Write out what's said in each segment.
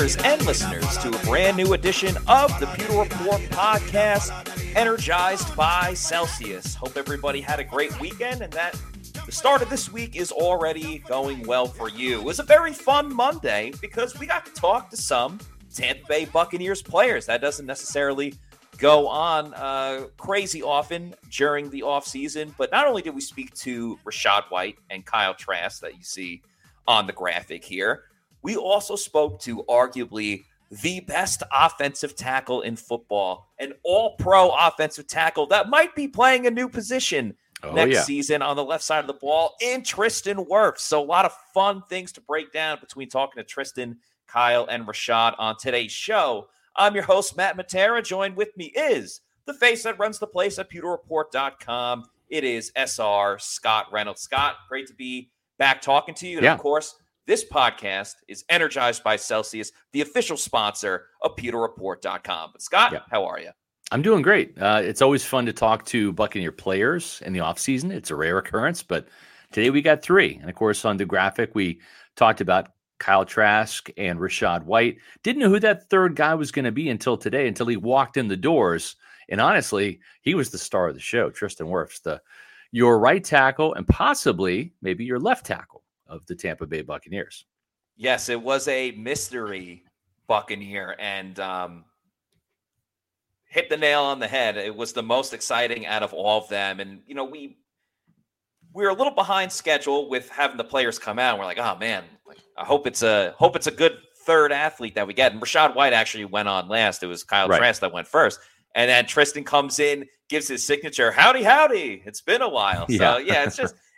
viewers and listeners to a brand new edition of the Pewter Report podcast, energized by Celsius. Hope everybody had a great weekend and that the start of this week is already going well for you. It was a very fun Monday because we got to talk to some Tampa Bay Buccaneers players. That doesn't necessarily go on crazy often during the offseason, but not only did we speak to Rachaad White and Kyle Trask that you see on the graphic here, we also spoke to arguably the best offensive tackle in football, an all-pro offensive tackle that might be playing a new position next season on the left side of the ball in Tristan Wirfs. So a lot of fun things to break down between talking to Tristan, Kyle, and Rachaad on today's show. I'm your host, Matt Matera. Joined with me is the face that runs the place at pewterreport.com. It is SR Scott Reynolds. Scott, great to be back talking to you. And of course, this podcast is energized by Celsius, the official sponsor of pewterreport.com. But Scott, how are you? I'm doing great. It's always fun to talk to Buccaneer players in the offseason. It's a rare occurrence, but today we got three. And of course, on the graphic, we talked about Kyle Trask and Rachaad White. Didn't know who that third guy was going to be until today, until he walked in the doors. And honestly, he was the star of the show, Tristan Wirfs, your right tackle and possibly maybe your left tackle of the Tampa Bay Buccaneers. Yes, it was a mystery Buccaneer and hit the nail on the head. It was the most exciting out of all of them. And, you know, we're a little behind schedule with having the players come out. And we're like, oh man, I hope it's a good third athlete that we get. And Rachaad White actually went on last. It was Kyle Trask that went first. And then Tristan comes in, gives his signature. Howdy, howdy. It's been a while. So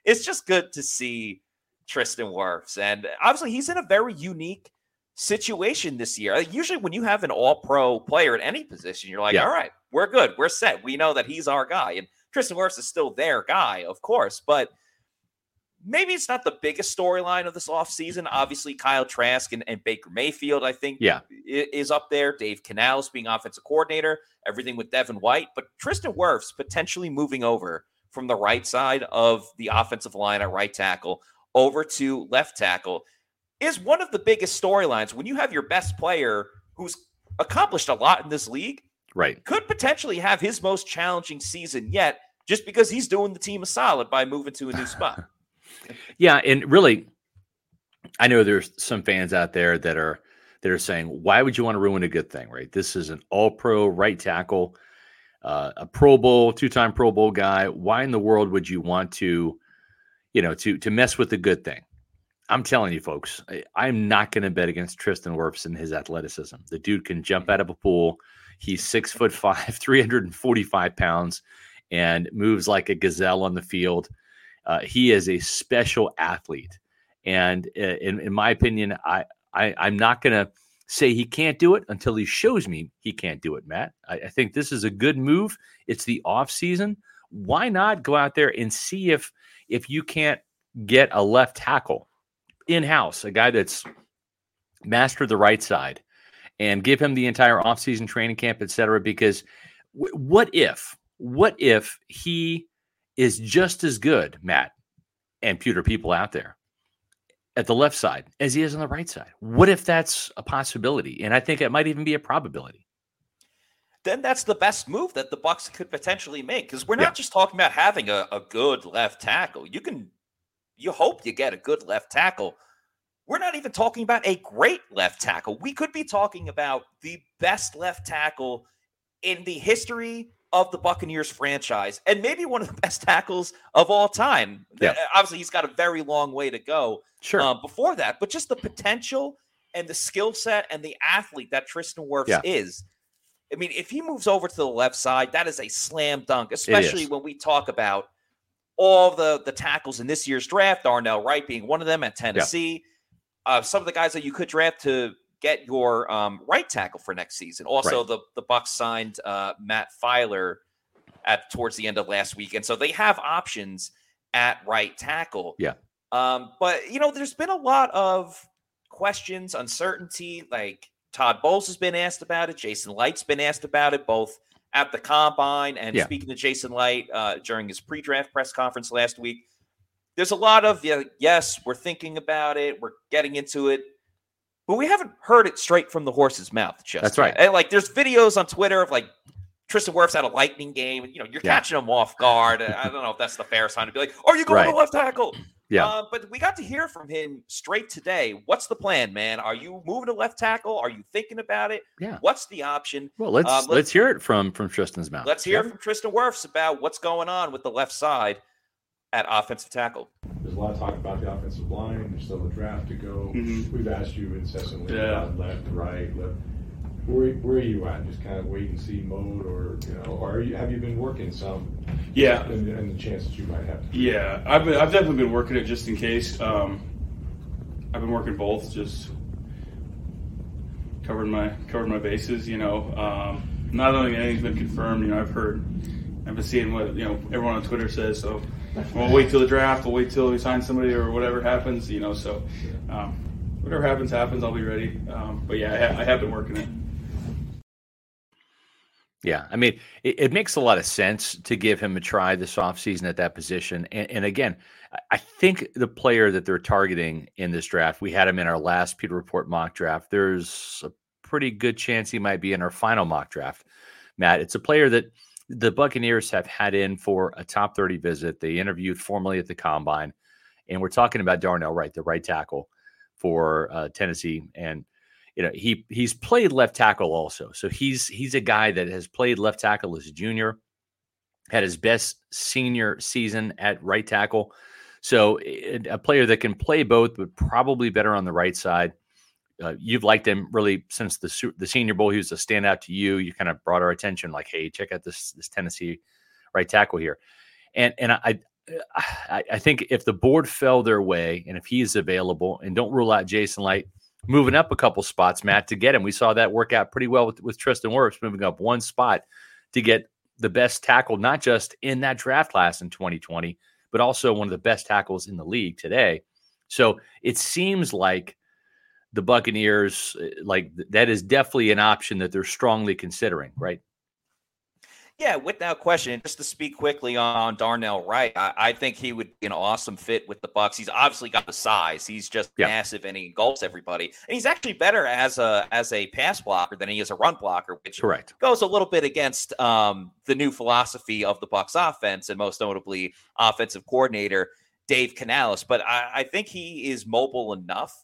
it's just good to see Tristan Wirfs. And obviously he's in a very unique situation this year. Usually when you have an all-pro player at any position, you're like, all right, we're good. We're set. We know that he's our guy. And Tristan Wirfs is still their guy, of course, but maybe it's not the biggest storyline of this offseason. Obviously, Kyle Trask and Baker Mayfield, I think, is up there. Dave Canales being offensive coordinator, everything with Devin White. But Tristan Wirfs potentially moving over from the right side of the offensive line at right tackle over to left tackle is one of the biggest storylines. When you have your best player who's accomplished a lot in this league, could potentially have his most challenging season yet just because he's doing the team a solid by moving to a new spot. Yeah, and really, I know there's some fans out there that are saying, why would you want to ruin a good thing, right? This is an all-pro right tackle, a Pro Bowl, two-time Pro Bowl guy. Why in the world would you want to, to mess with a good thing? I'm telling you, folks, I'm not going to bet against Tristan Wirfs and his athleticism. The dude can jump out of a pool. He's 6'5", 345 pounds, and moves like a gazelle on the field. He is a special athlete. And in my opinion, I'm not going to say he can't do it until he shows me he can't do it, Matt. I think this is a good move. It's the off season. Why not go out there and see if you can't get a left tackle in-house, a guy that's mastered the right side, and give him the entire off season training camp, et cetera, because what if he is just as good, Matt, and Pewter people out there at the left side as he is on the right side? What if that's a possibility? And I think it might even be a probability. Then that's the best move that the Bucs could potentially make, because we're not just talking about having a good left tackle. You hope you get a good left tackle. We're not even talking about a great left tackle. We could be talking about the best left tackle in the history of the Buccaneers franchise, and maybe one of the best tackles of all time. Yeah. Obviously, he's got a very long way to go before that, but just the potential and the skill set and the athlete that Tristan Wirfs is. I mean, if he moves over to the left side, that is a slam dunk, especially when we talk about all the tackles in this year's draft, Darnell Wright being one of them at Tennessee. Yeah. Some of the guys that you could draft to get your right tackle for next season. Also, the Bucs signed Matt Filer towards the end of last week, and so they have options at right tackle. Yeah. But there's been a lot of questions, uncertainty. Like Todd Bowles has been asked about it. Jason Light's been asked about it, both at the combine and speaking to Jason Light during his pre-draft press conference last week. There's a lot of yes, we're thinking about it. We're getting into it. But we haven't heard it straight from the horse's mouth just That's right. And, like, there's videos on Twitter of, like, Tristan Wirfs had a lightning game. You know, you're catching him off guard. I don't know if that's the fair sign to be like, are you going to left tackle? Yeah. But we got to hear from him straight today. What's the plan, man? Are you moving to left tackle? Are you thinking about it? Yeah. What's the option? Well, let's hear it from Tristan's mouth. Let's hear from Tristan Wirfs about what's going on with the left side at offensive tackle. There's a lot of talk about the offensive line. There's still a draft to go. Mm-hmm. We've asked you incessantly about left, right, left. Where are you at? Just kind of wait and see mode, or have you been working some? Yeah, and the chance that you might have to. Yeah, I've definitely been working it just in case. I've been working both, just covering my bases. Not only anything's been confirmed. I've been seeing what everyone on Twitter says. So we'll wait till the draft. We'll wait till we sign somebody or whatever happens. So whatever happens. I'll be ready. But yeah, I have been working it. Yeah, I mean, it makes a lot of sense to give him a try this offseason at that position. And again, I think the player that they're targeting in this draft, we had him in our last Pewter Report mock draft. There's a pretty good chance he might be in our final mock draft, Matt. It's a player that the Buccaneers have had in for a top 30 visit. They interviewed formally at the Combine, and we're talking about Darnell Wright, the right tackle for Tennessee. And he's played left tackle also. So he's a guy that has played left tackle as a junior, had his best senior season at right tackle. So a player that can play both, but probably better on the right side. You've liked him really since the Senior Bowl. He was a standout to you. You kind of brought our attention, like, hey, check out this Tennessee right tackle here. And I think if the board fell their way and if he is available, and don't rule out Jason Light, moving up a couple spots, Matt, to get him. We saw that work out pretty well with Tristan Wirfs, moving up one spot to get the best tackle, not just in that draft class in 2020, but also one of the best tackles in the league today. So it seems like the Buccaneers, that is definitely an option that they're strongly considering, right? Yeah, without question. Just to speak quickly on Darnell Wright, I think he would be an awesome fit with the Bucs. He's obviously got the size. He's just massive, and he engulfs everybody. And he's actually better as a pass blocker than he is a run blocker, which goes a little bit against the new philosophy of the Bucs offense, and most notably offensive coordinator Dave Canales. But I think he is mobile enough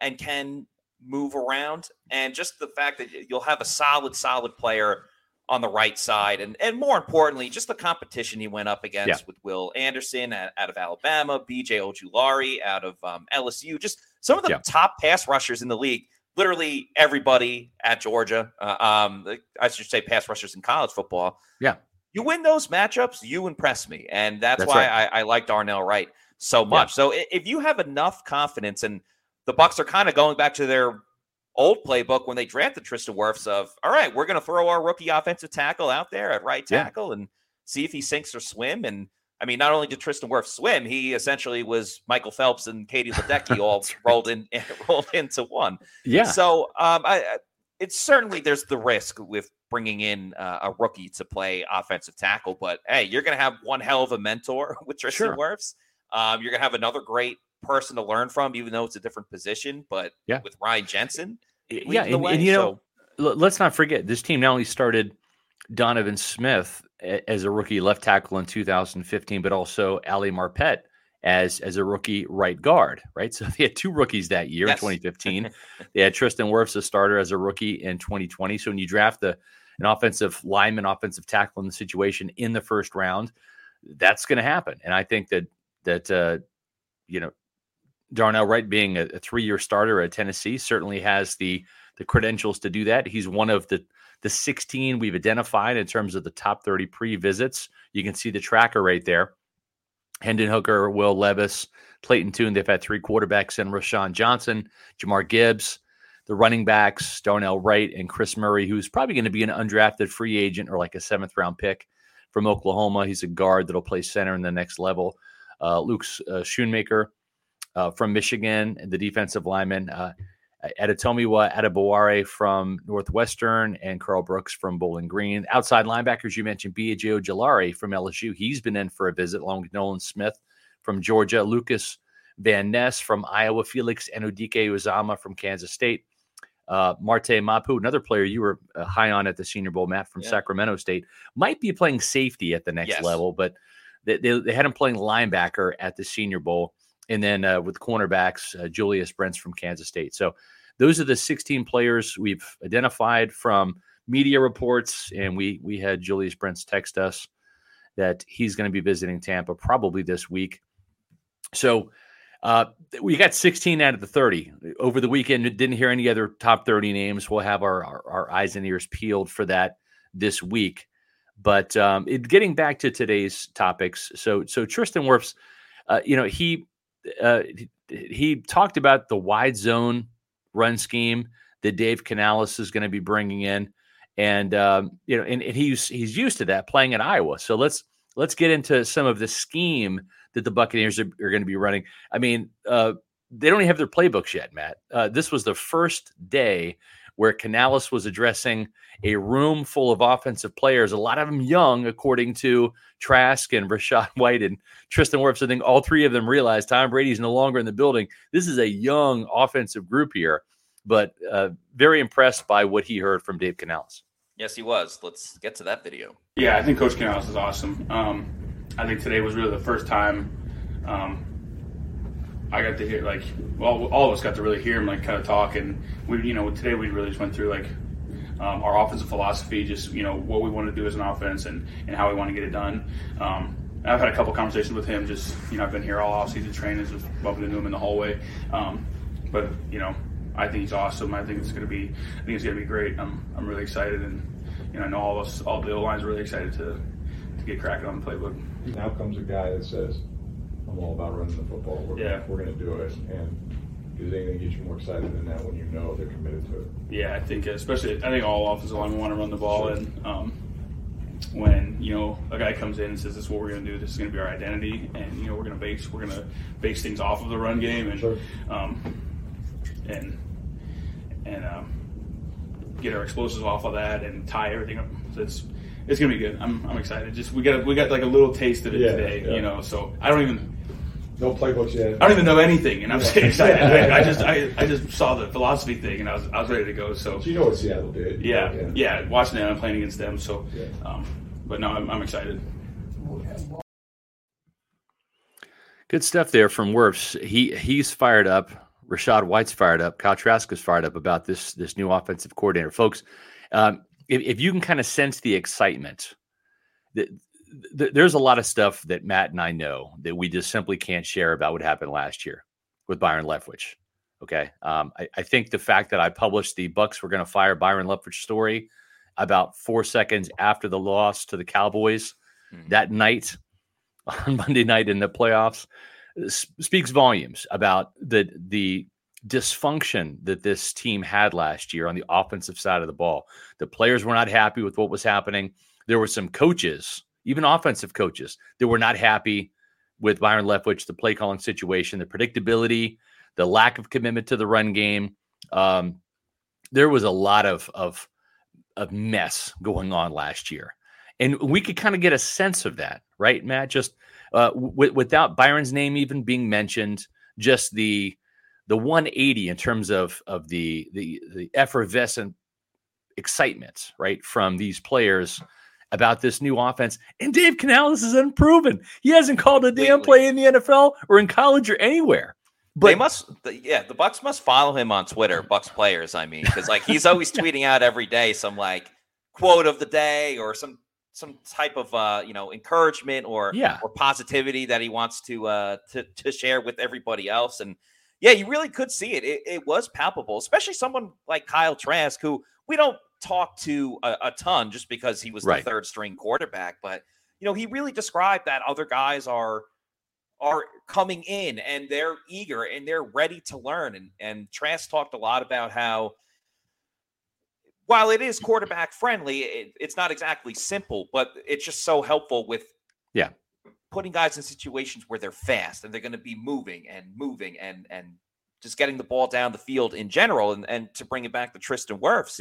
and can move around. And just the fact that you'll have a solid player on the right side, and more importantly, just the competition he went up against with Will Anderson out of Alabama, BJ Ojulari out of LSU, just some of the top pass rushers in the league. Literally everybody at Georgia, I should say, pass rushers in college football. Yeah, you win those matchups, you impress me, and that's why I like Darnell Wright so much. Yeah. So if you have enough confidence, and the Bucs are kind of going back to their old playbook when they drafted Tristan Wirfs of, all right, we're going to throw our rookie offensive tackle out there at right tackle and see if he sinks or swim. And I mean, not only did Tristan Wirfs swim, he essentially was Michael Phelps and Katie Ledecky all rolled into one. Yeah. So it's certainly, there's the risk with bringing in a rookie to play offensive tackle, but hey, you're going to have one hell of a mentor with Tristan Wirfs. You're going to have another great person to learn from, even though it's a different position, but with Ryan Jensen let's not forget, this team not only started Donovan Smith as a rookie left tackle in 2015, but also Ali Marpet as a rookie right guard, right? So they had two rookies that year in 2015. They had Tristan Wirfs, a starter, as a rookie in 2020. So when you draft an offensive lineman, offensive tackle in the situation in the first round, that's going to happen. And I think that Darnell Wright being a three-year starter at Tennessee certainly has the credentials to do that. He's one of the 16 we've identified in terms of the top 30 pre-visits. You can see the tracker right there. Hendon Hooker, Will Levis, Clayton Tune. They've had three quarterbacks in Rashawn Johnson, Jahmyr Gibbs, the running backs, Darnell Wright, and Chris Murray, who's probably going to be an undrafted free agent or like a seventh-round pick from Oklahoma. He's a guard that'll play center in the next level. Luke Schoonmaker from Michigan, the defensive lineman, Adetomiwa Adebaware from Northwestern, and Carl Brooks from Bowling Green. Outside linebackers, you mentioned BJ Ojulari from LSU. He's been in for a visit, along with Nolan Smith from Georgia, Lucas Van Ness from Iowa, Felix Enudike Uzama from Kansas State, Marte Mapu, another player you were high on at the Senior Bowl, Matt, from Sacramento State, might be playing safety at the next level, but they had him playing linebacker at the Senior Bowl. And then with cornerbacks, Julius Brents from Kansas State. So those are the 16 players we've identified from media reports. And we had Julius Brents text us that he's going to be visiting Tampa probably this week. So we got 16 out of the 30 over the weekend. Didn't hear any other top 30 names. We'll have our eyes and ears peeled for that this week. But getting back to today's topics. So Tristan Wirfs, he talked about the wide zone run scheme that Dave Canales is going to be bringing in, and and he's used to that playing at Iowa. So let's get into some of the scheme that the Buccaneers are going to be running. I mean, they don't even have their playbooks yet, Matt. This was the first day where Canales was addressing a room full of offensive players, a lot of them young, according to Trask and Rachaad White and Tristan Wirfs. I think all three of them realized Tom Brady's no longer in the building. This is a young offensive group here, but very impressed by what he heard from Dave Canales. Yes, he was. Let's get to that video. Yeah, I think Coach Canales is awesome. I think today was really the first time I got to hear, all of us got to really hear him, kind of talk. And today we really just went through, our offensive philosophy, just, what we want to do as an offense and how we want to get it done. I've had a couple conversations with him, just, I've been here all offseason training, just bumping into him in the hallway. But, I think he's awesome. I think it's going to be great. I'm really excited. And, I know all the O-lines are really excited to get cracking on the playbook. Now comes a guy that says, I'm all about running the football. We're going to do it. And does anything get you more excited than that when you know they're committed to it? Yeah, I think all offensive linemen want to run the ball. And when, a guy comes in and says, this is what we're going to do, this is going to be our identity. And, we're going to base things off of the run game and get our explosives off of that and tie everything up. So it's going to be good. I'm excited. Just we got a little taste of it today, so I don't even... No playbooks yet. I don't even know anything, and I'm just excited. I just saw the philosophy thing, and I was ready to go. So you know what Seattle did. Yeah. Watching that, I'm playing against them. So, but no, I'm excited. Good stuff there from Wirfs. He's fired up. Rachaad White's fired up. Kyle Trask is fired up about this new offensive coordinator, folks. If you can kind of sense the excitement that. There's a lot of stuff that Matt and I know that we just simply can't share about what happened last year with Byron Leftwich. Okay. I think the fact that I published the Bucks were going to fire Byron Leftwich story about 4 seconds after the loss to the Cowboys that night on Monday night in the playoffs speaks volumes about the dysfunction that this team had last year on the offensive side of the ball. The players were not happy with what was happening. There were some coaches, even offensive coaches, that were not happy with Byron Leftwich, the play calling situation, the predictability, the lack of commitment to the run game. There was a lot of mess going on last year. And we could kind of get a sense of that, right, Matt? Just without Byron's name even being mentioned, just the 180 in terms of the effervescent excitement, right, from these players about this new offense. And Dave Canales is unproven. He hasn't called a damn play in the NFL or in college or anywhere. But they the Bucs must follow him on Twitter, Bucs players, I mean, because he's always tweeting out every day some quote of the day or some type of encouragement or positivity that he wants to share with everybody else. And yeah, you really could see it. It was palpable, especially someone like Kyle Trask, who we don't talked to a ton just because he was the third string quarterback, but he really described that other guys are coming in and they're eager and they're ready to learn. And Trask talked a lot about how while it is quarterback friendly, it's not exactly simple, but it's just so helpful with putting guys in situations where they're fast and they're going to be moving and just getting the ball down the field in general. And to bring it back to Tristan Wirfs,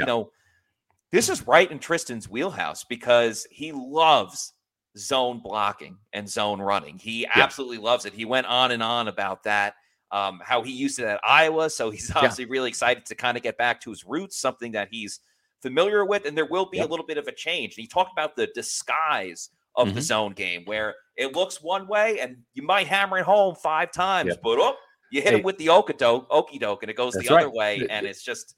this is right in Tristan's wheelhouse because he loves zone blocking and zone running. He absolutely loves it. He went on and on about that how he used it at Iowa. So he's obviously really excited to kind of get back to his roots, something that he's familiar with. And there will be a little bit of a change. And you talked about the disguise of the zone game where it looks one way and you might hammer it home five times, but you hit him with the okey-doke and it goes the other way. And it's just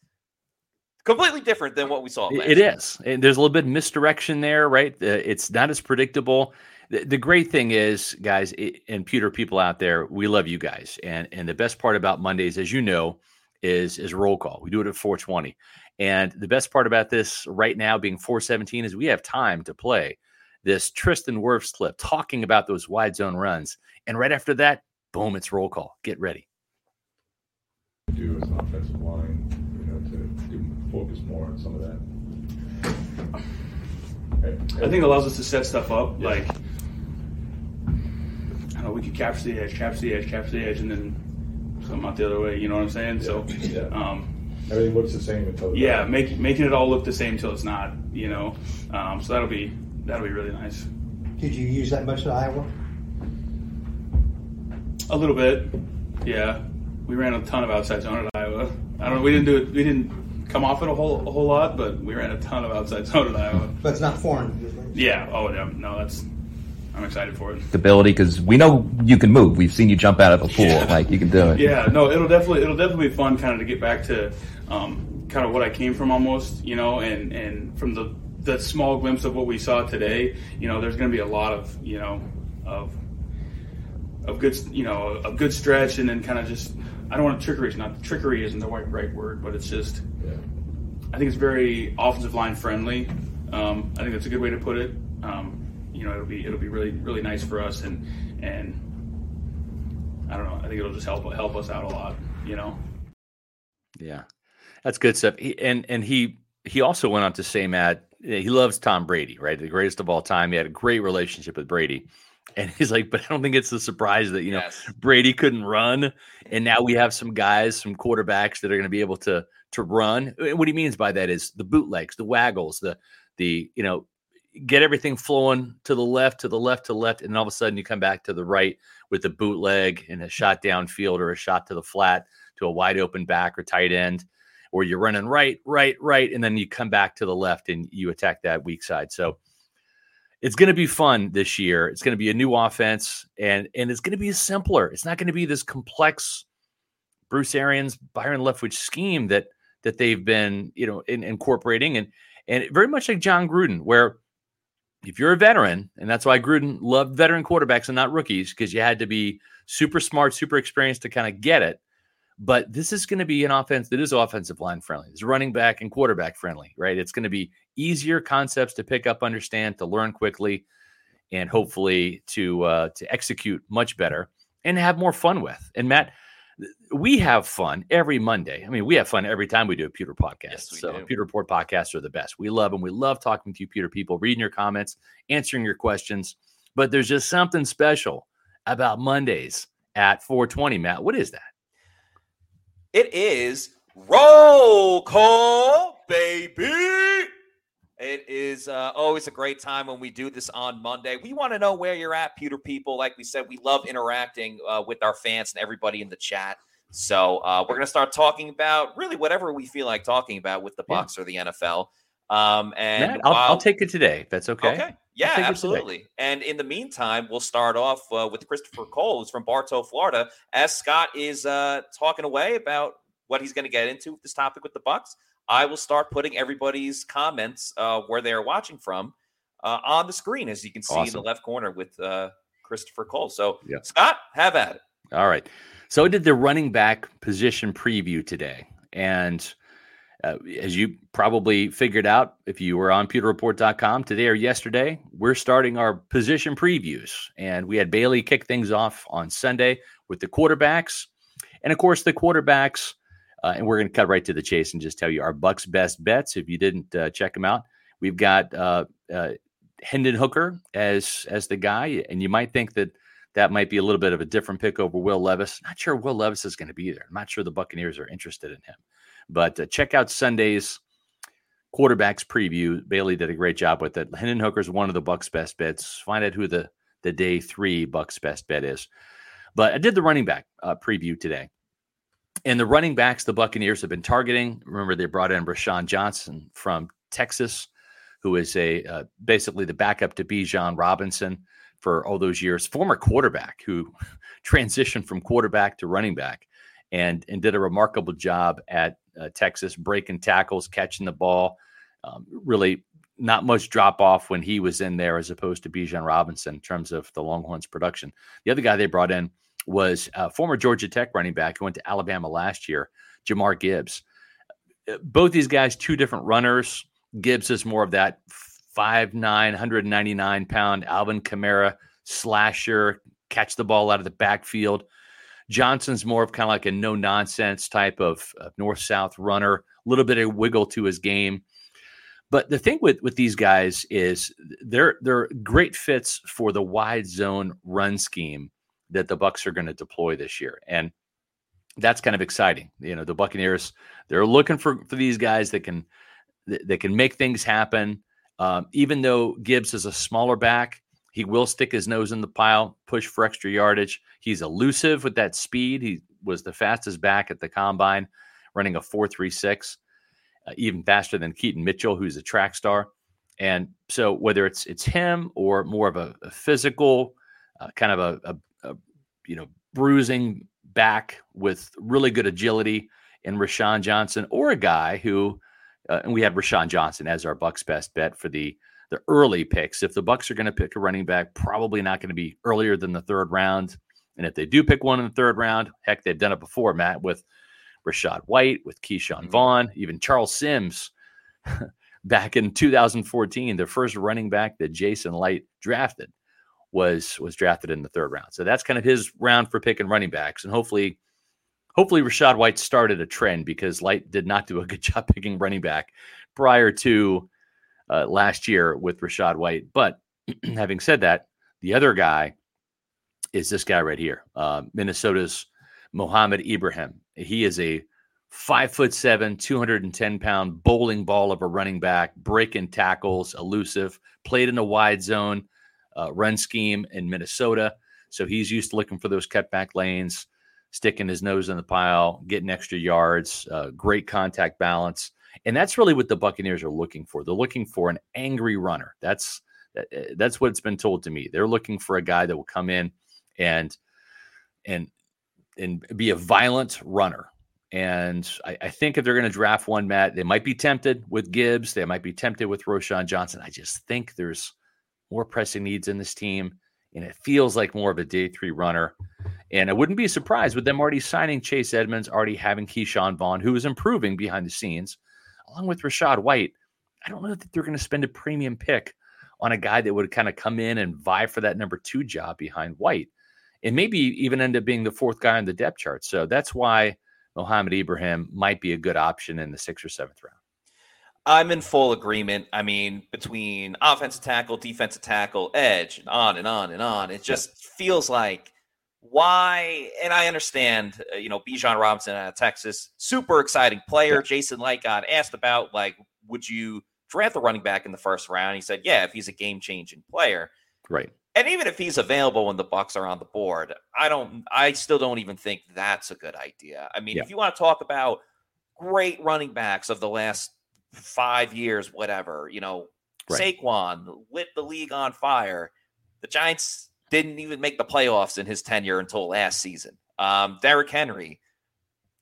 completely different than what we saw last. It is. And there's a little bit of misdirection there, right? It's not as predictable. The great thing is, guys, and Pewter people out there, we love you guys. And the best part about Mondays, as you know, is roll call. We do it at 4:20. And the best part about this right now being 4:17 is we have time to play this Tristan Wirfs clip talking about those wide zone runs. And right after that, boom, it's roll call. Get ready. Do as an offensive line, to focus more on some of that. I think it allows us to set stuff up. Yeah. Like, I don't know, we could capture the edge, and then come out the other way. You know what I'm saying? Yeah. So, everything looks the same until making it all look the same until it's not. You know, so that'll be really nice. Did you use that much at Iowa? A little bit, yeah. We ran a ton of outside zone at Iowa. I don't know. We didn't come off it a whole lot, but we ran a ton of outside zone at Iowa. But it's not foreign. Yeah. Oh no. I'm excited for it. Stability, because we know you can move. We've seen you jump out of a pool. Like you can do it. Yeah. No. It'll definitely be fun, kind of to get back to kind of what I came from, almost. You know, and from the small glimpse of what we saw today. You know, there's going to be a lot of a good stretch, and then kind of just, I don't want to trickery. Trickery isn't the right word, but it's just, I think it's very offensive line friendly. I think that's a good way to put it. It'll be really, really nice for us, and I don't know. I think it'll just help us out a lot. You know. Yeah, that's good stuff. He also went on to say, Matt, he loves Tom Brady, right? The greatest of all time. He had a great relationship with Brady. And he's like, but I don't think it's a surprise that, Brady couldn't run. And now we have some guys, some quarterbacks that are going to be able to run. What he means by that is the bootlegs, the waggles, the get everything flowing to the left. And all of a sudden you come back to the right with a bootleg and a shot downfield or a shot to the flat to a wide open back or tight end, or you're running right. And then you come back to the left and you attack that weak side. So, it's going to be fun this year. It's going to be a new offense, and it's going to be simpler. It's not going to be this complex Bruce Arians, Byron Leftwich scheme that they've been, incorporating, and very much like John Gruden, where if you're a veteran, and that's why Gruden loved veteran quarterbacks and not rookies, because you had to be super smart, super experienced to kind of get it. But this is going to be an offense that is offensive line friendly. It's running back and quarterback friendly, right? It's going to be easier concepts to pick up, understand, to learn quickly, and hopefully to execute much better and have more fun with. And Matt, we have fun every Monday. I mean, we have fun every time we do a Pewter podcast. Yes, so Pewter Report podcasts are the best. We love them. We love talking to you, Pewter people, reading your comments, answering your questions. But there's just something special about Mondays at 4:20. Matt, what is that? It is roll call, baby. It is always a great time when we do this on Monday. We want to know where you're at, Pewter people. Like we said, we love interacting with our fans and everybody in the chat. So we're going to start talking about really whatever we feel like talking about with the Bucs or the NFL. And Matt, I'll take it today, if that's okay. Okay. Yeah, absolutely. And in the meantime, we'll start off with Christopher Cole, who's from Bartow, Florida, as Scott is talking away about what he's going to get into with this topic with the Bucs. I will start putting everybody's comments where they are watching from on the screen, as you can see in the left corner with Christopher Cole. So, Scott, have at it. All right. So I did the running back position preview today, and as you probably figured out, if you were on pewterreport.com today or yesterday, we're starting our position previews. And we had Bailey kick things off on Sunday with the quarterbacks. And, of course, the quarterbacks, and we're going to cut right to the chase and just tell you our Bucs best bets. If you didn't check them out, we've got Hendon Hooker as the guy. And you might think that might be a little bit of a different pick over Will Levis. Not sure Will Levis is going to be there. I'm not sure the Buccaneers are interested in him. But check out Sunday's quarterbacks preview. Bailey did a great job with it. Hendon Hooker's one of the Bucs' best bets. Find out who the day 3 Bucs' best bet is. But I did the running back preview today. And the running backs the Buccaneers have been targeting, remember they brought in Rashawn Johnson from Texas, who is a basically the backup to Bijan Robinson for all those years, former quarterback who transitioned from quarterback to running back and did a remarkable job at Texas, breaking tackles, catching the ball, really not much drop off when he was in there as opposed to Bijan Robinson in terms of the Longhorns production. The other guy they brought in was former Georgia Tech running back who went to Alabama last year, Jahmyr Gibbs. Both these guys, two different runners. Gibbs is more of that 5'9", 199-pound Alvin Kamara slasher, catch the ball out of the backfield. Johnson's more of kind of like a no-nonsense type of north-south runner, a little bit of wiggle to his game. But the thing with these guys is they're great fits for the wide zone run scheme that the Bucs are going to deploy this year. And that's kind of exciting. You know, the Buccaneers, they're looking for these guys that can make things happen. Even though Gibbs is a smaller back, he will stick his nose in the pile, push for extra yardage. He's elusive with that speed. He was the fastest back at the combine, running a 4.36, even faster than Keaton Mitchell, who's a track star. And so whether it's him or more of a physical kind of a bruising back with really good agility in Rashawn Johnson, or a guy who, and we had Rashawn Johnson as our Bucs best bet for the early picks. If the Bucs are going to pick a running back, probably not going to be earlier than the third round. And if they do pick one in the third round, heck, they've done it before, Matt, with Rachaad White, with Keyshawn Vaughn, even Charles Sims back in 2014, the first running back that Jason Light drafted was drafted in the third round. So that's kind of his round for picking running backs. And hopefully Rachaad White started a trend, because Light did not do a good job picking running back prior to last year with Rachaad White. But having said that, the other guy is this guy right here, Minnesota's Muhammad Ibrahim. He is a 5'7", 210-pound bowling ball of a running back, breaking tackles, elusive, played in a wide zone run scheme in Minnesota. So he's used to looking for those cutback lanes, sticking his nose in the pile, getting extra yards, great contact balance. And that's really what the Buccaneers are looking for. They're looking for an angry runner. That's what's been told to me. They're looking for a guy that will come in and be a violent runner. And I think if they're going to draft one, Matt, they might be tempted with Gibbs. They might be tempted with Rashawn Johnson. I just think there's more pressing needs in this team, and it feels like more of a day three runner. And I wouldn't be surprised with them already signing Chase Edmonds, already having Keyshawn Vaughn, who is improving behind the scenes, along with Rachaad White. I don't know that they're going to spend a premium pick on a guy that would kind of come in and vie for that number two job behind White, and maybe even end up being the fourth guy on the depth chart. So that's why Muhammad Ibrahim might be a good option in the 6th or 7th round. I'm in full agreement. I mean, between offensive tackle, defensive tackle, edge, and on and on and on, it just feels like why. And I understand, Bijan Robinson out of Texas, super exciting player. Jason Light got asked about, would you draft a running back in the first round? He said, yeah, if he's a game-changing player. Right. And even if he's available when the Bucs are on the board, I still don't even think that's a good idea. I mean, if you want to talk about great running backs of the last 5 years, whatever, right. Saquon lit the league on fire. The Giants didn't even make the playoffs in his tenure until last season. Derrick Henry,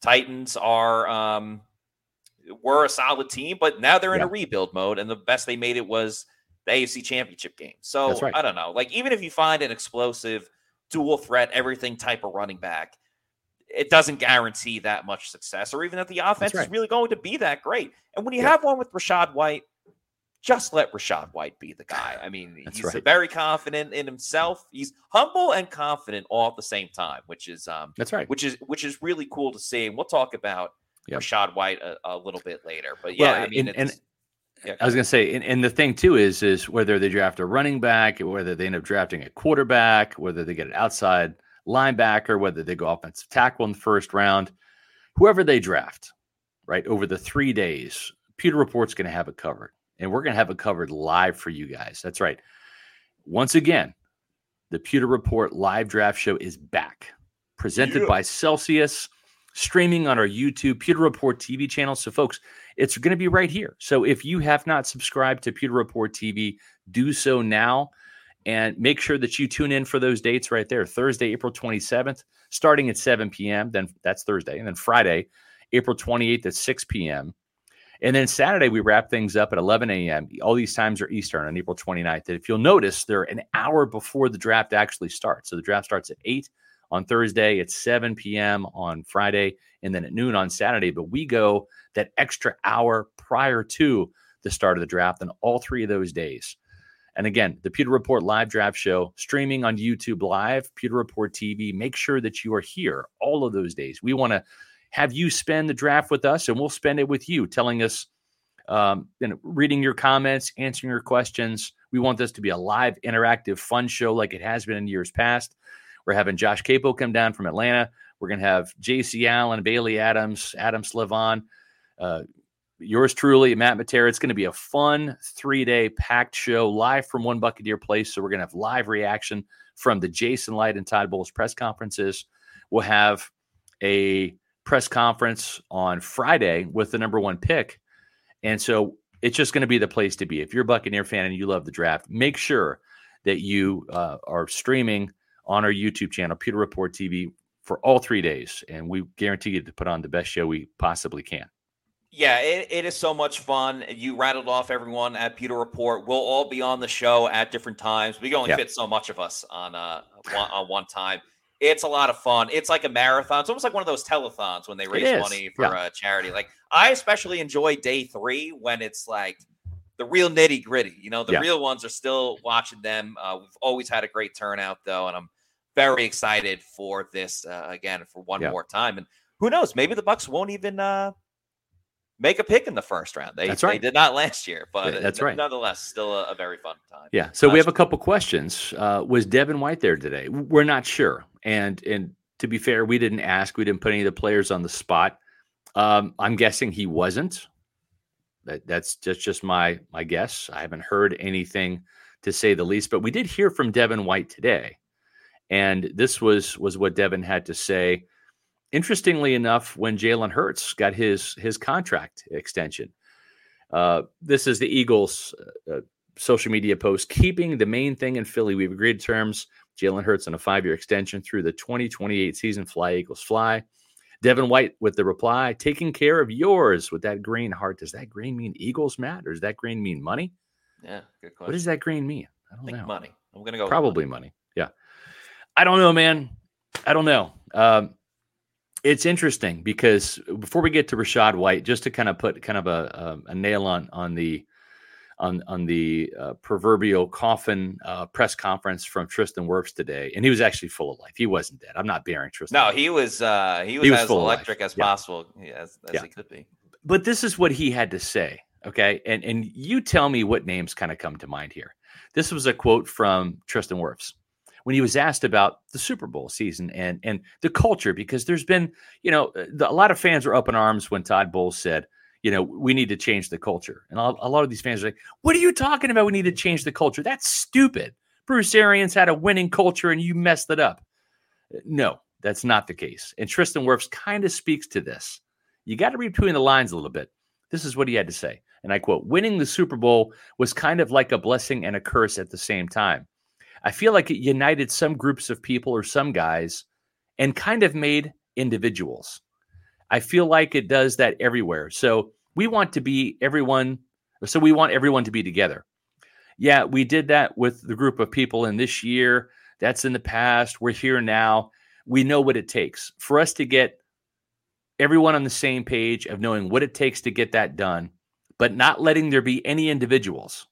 Titans were a solid team, but now they're in a rebuild mode, and the best they made it was the AFC Championship game. So right. I don't know. Even if you find an explosive, dual threat, everything type of running back, it doesn't guarantee that much success, or even that the offense is really going to be that great. And when you have one with Rachaad White, just let Rachaad White be the guy. I mean, he's very confident in himself. He's humble and confident all at the same time, which is which is really cool to see. And we'll talk about Rachaad White a little bit later. But I was going to say, and the thing too is whether they draft a running back, whether they end up drafting a quarterback, whether they get an outside linebacker, whether they go offensive tackle in the first round, whoever they draft, right, over the 3 days, Pewter Report's going to have it covered. And we're going to have it covered live for you guys. That's right. Once again, the Pewter Report live draft show is back. presented by Celsius, streaming on our YouTube, Pewter Report TV channel. So, folks, it's going to be right here. So if you have not subscribed to Pewter Report TV, do so now. And make sure that you tune in for those dates right there. Thursday, April 27th, starting at 7 p.m. Then that's Thursday. And then Friday, April 28th at 6 p.m. And then Saturday, we wrap things up at 11 a.m. All these times are Eastern on April 29th. If you'll notice, they're an hour before the draft actually starts. So the draft starts at 8 on Thursday, at 7 p.m. on Friday, and then at noon on Saturday. But we go that extra hour prior to the start of the draft on all three of those days. And again, the Pewter Report live draft show, streaming on YouTube Live, Pewter Report TV. Make sure that you are here all of those days. We want to have you spend the draft with us, and we'll spend it with you, telling us, reading your comments, answering your questions. We want this to be a live, interactive, fun show like it has been in years past. We're having Josh Capo come down from Atlanta. We're going to have J.C. Allen, Bailey Adams, Adam Slavon, yours truly, Matt Matera. It's going to be a fun three-day packed show live from One Buccaneer Place. So we're going to have live reaction from the Jason Light and Todd Bowles press conferences. We'll have a press conference on Friday with the number 1 pick. And so it's just going to be the place to be. If you're a Buccaneer fan and you love the draft, make sure that you are streaming on our YouTube channel, Pewter Report TV, for all 3 days. And we guarantee you to put on the best show we possibly can. Yeah, it is so much fun. You rattled off everyone at Pewter Report. We'll all be on the show at different times. We can only fit so much of us on one time. It's a lot of fun. It's like a marathon. It's almost like one of those telethons when they raise money for a charity. Like, I especially enjoy day 3 when it's like the real nitty gritty. You know, the real ones are still watching them. We've always had a great turnout, though, and I'm very excited for this again for one more time. And who knows? Maybe the Bucs won't even make a pick in the first round. They did not last year, but nonetheless, still a very fun time. Yeah. So we have a couple questions. Was Devin White there today? We're not sure. And to be fair, we didn't ask. We didn't put any of the players on the spot. I'm guessing he wasn't. That's just my guess. I haven't heard anything, to say the least, but we did hear from Devin White today. And this was what Devin had to say. Interestingly enough, when Jalen Hurts got his contract extension, this is the Eagles' social media post. Keeping the main thing in Philly, we've agreed terms. Jalen Hurts on a 5-year extension through the 2028 season. Fly, Eagles, fly. Devin White with the reply, taking care of yours with that green heart. Does that green mean Eagles, Matt, or does that green mean money? Yeah, good question. What does that green mean? I don't know. Money. I'm gonna go probably with money. Yeah, I don't know, man. I don't know. It's interesting because before we get to Rachaad White, just to kind of put kind of a nail on the proverbial coffin press conference from Tristan Wirfs today, and he was actually full of life. He wasn't dead. I'm not burying Tristan. No, he was as electric as possible as he could be. But this is what he had to say. Okay, and you tell me what names kind of come to mind here. This was a quote from Tristan Wirfs when he was asked about the Super Bowl season and the culture, because there's been, a lot of fans were up in arms when Todd Bowles said, we need to change the culture. And a lot of these fans are like, what are you talking about? We need to change the culture. That's stupid. Bruce Arians had a winning culture and you messed it up. No, that's not the case. And Tristan Wirfs kind of speaks to this. You got to read between the lines a little bit. This is what he had to say. And I quote, winning the Super Bowl was kind of like a blessing and a curse at the same time. I feel like it united some groups of people or some guys and kind of made individuals. I feel like it does that everywhere. So we want to be everyone. So we want everyone to be together. Yeah, we did that with the group of people in this year. That's in the past. We're here now. We know what it takes for us to get everyone on the same page of knowing what it takes to get that done, but not letting there be any individuals.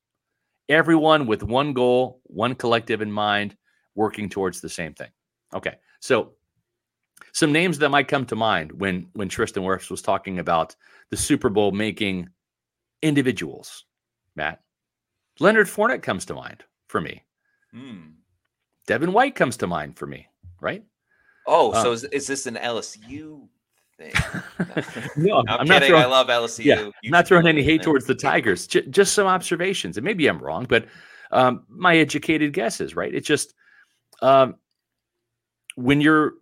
Everyone with one goal, one collective in mind, working towards the same thing. Okay, so some names that might come to mind when Tristan Wirfs was talking about the Super Bowl making individuals, Matt. Leonard Fournette comes to mind for me. Devin White comes to mind for me, right? Oh, so is this an LSU thing? No, I'm not kidding. I love LSU. Yeah, I'm not throwing any hate towards the Tigers. Just some observations, and maybe I'm wrong, but my educated guess is right. It's just when you're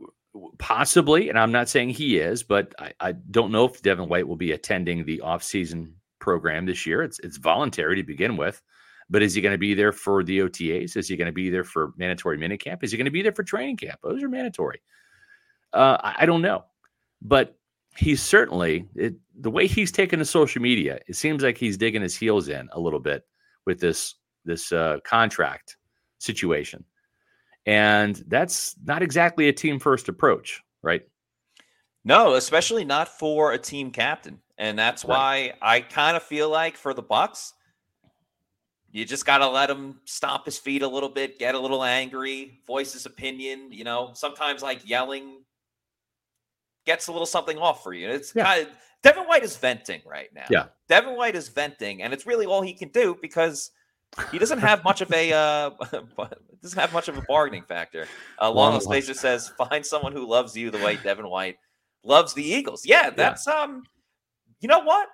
possibly, and I'm not saying he is, but I don't know if Devin White will be attending the offseason program this year. It's voluntary to begin with, but is he going to be there for the OTAs? Is he going to be there for mandatory minicamp? Is he going to be there for training camp? Those are mandatory. I don't know, but he's certainly the way he's taken to social media. It seems like he's digging his heels in a little bit with this contract situation. And that's not exactly a team-first approach, right? No, especially not for a team captain. And that's why I kind of feel like for the Bucs, you just got to let him stomp his feet a little bit, get a little angry, voice his opinion. You know, sometimes like yelling gets a little something off for you. It's kind of, Devin White is venting right now. Yeah. Devin White is venting, and it's really all he can do because he doesn't have much of a bargaining factor. Long Spacer says, "Find someone who loves you the way Devin White loves the Eagles." Yeah, that's you know what?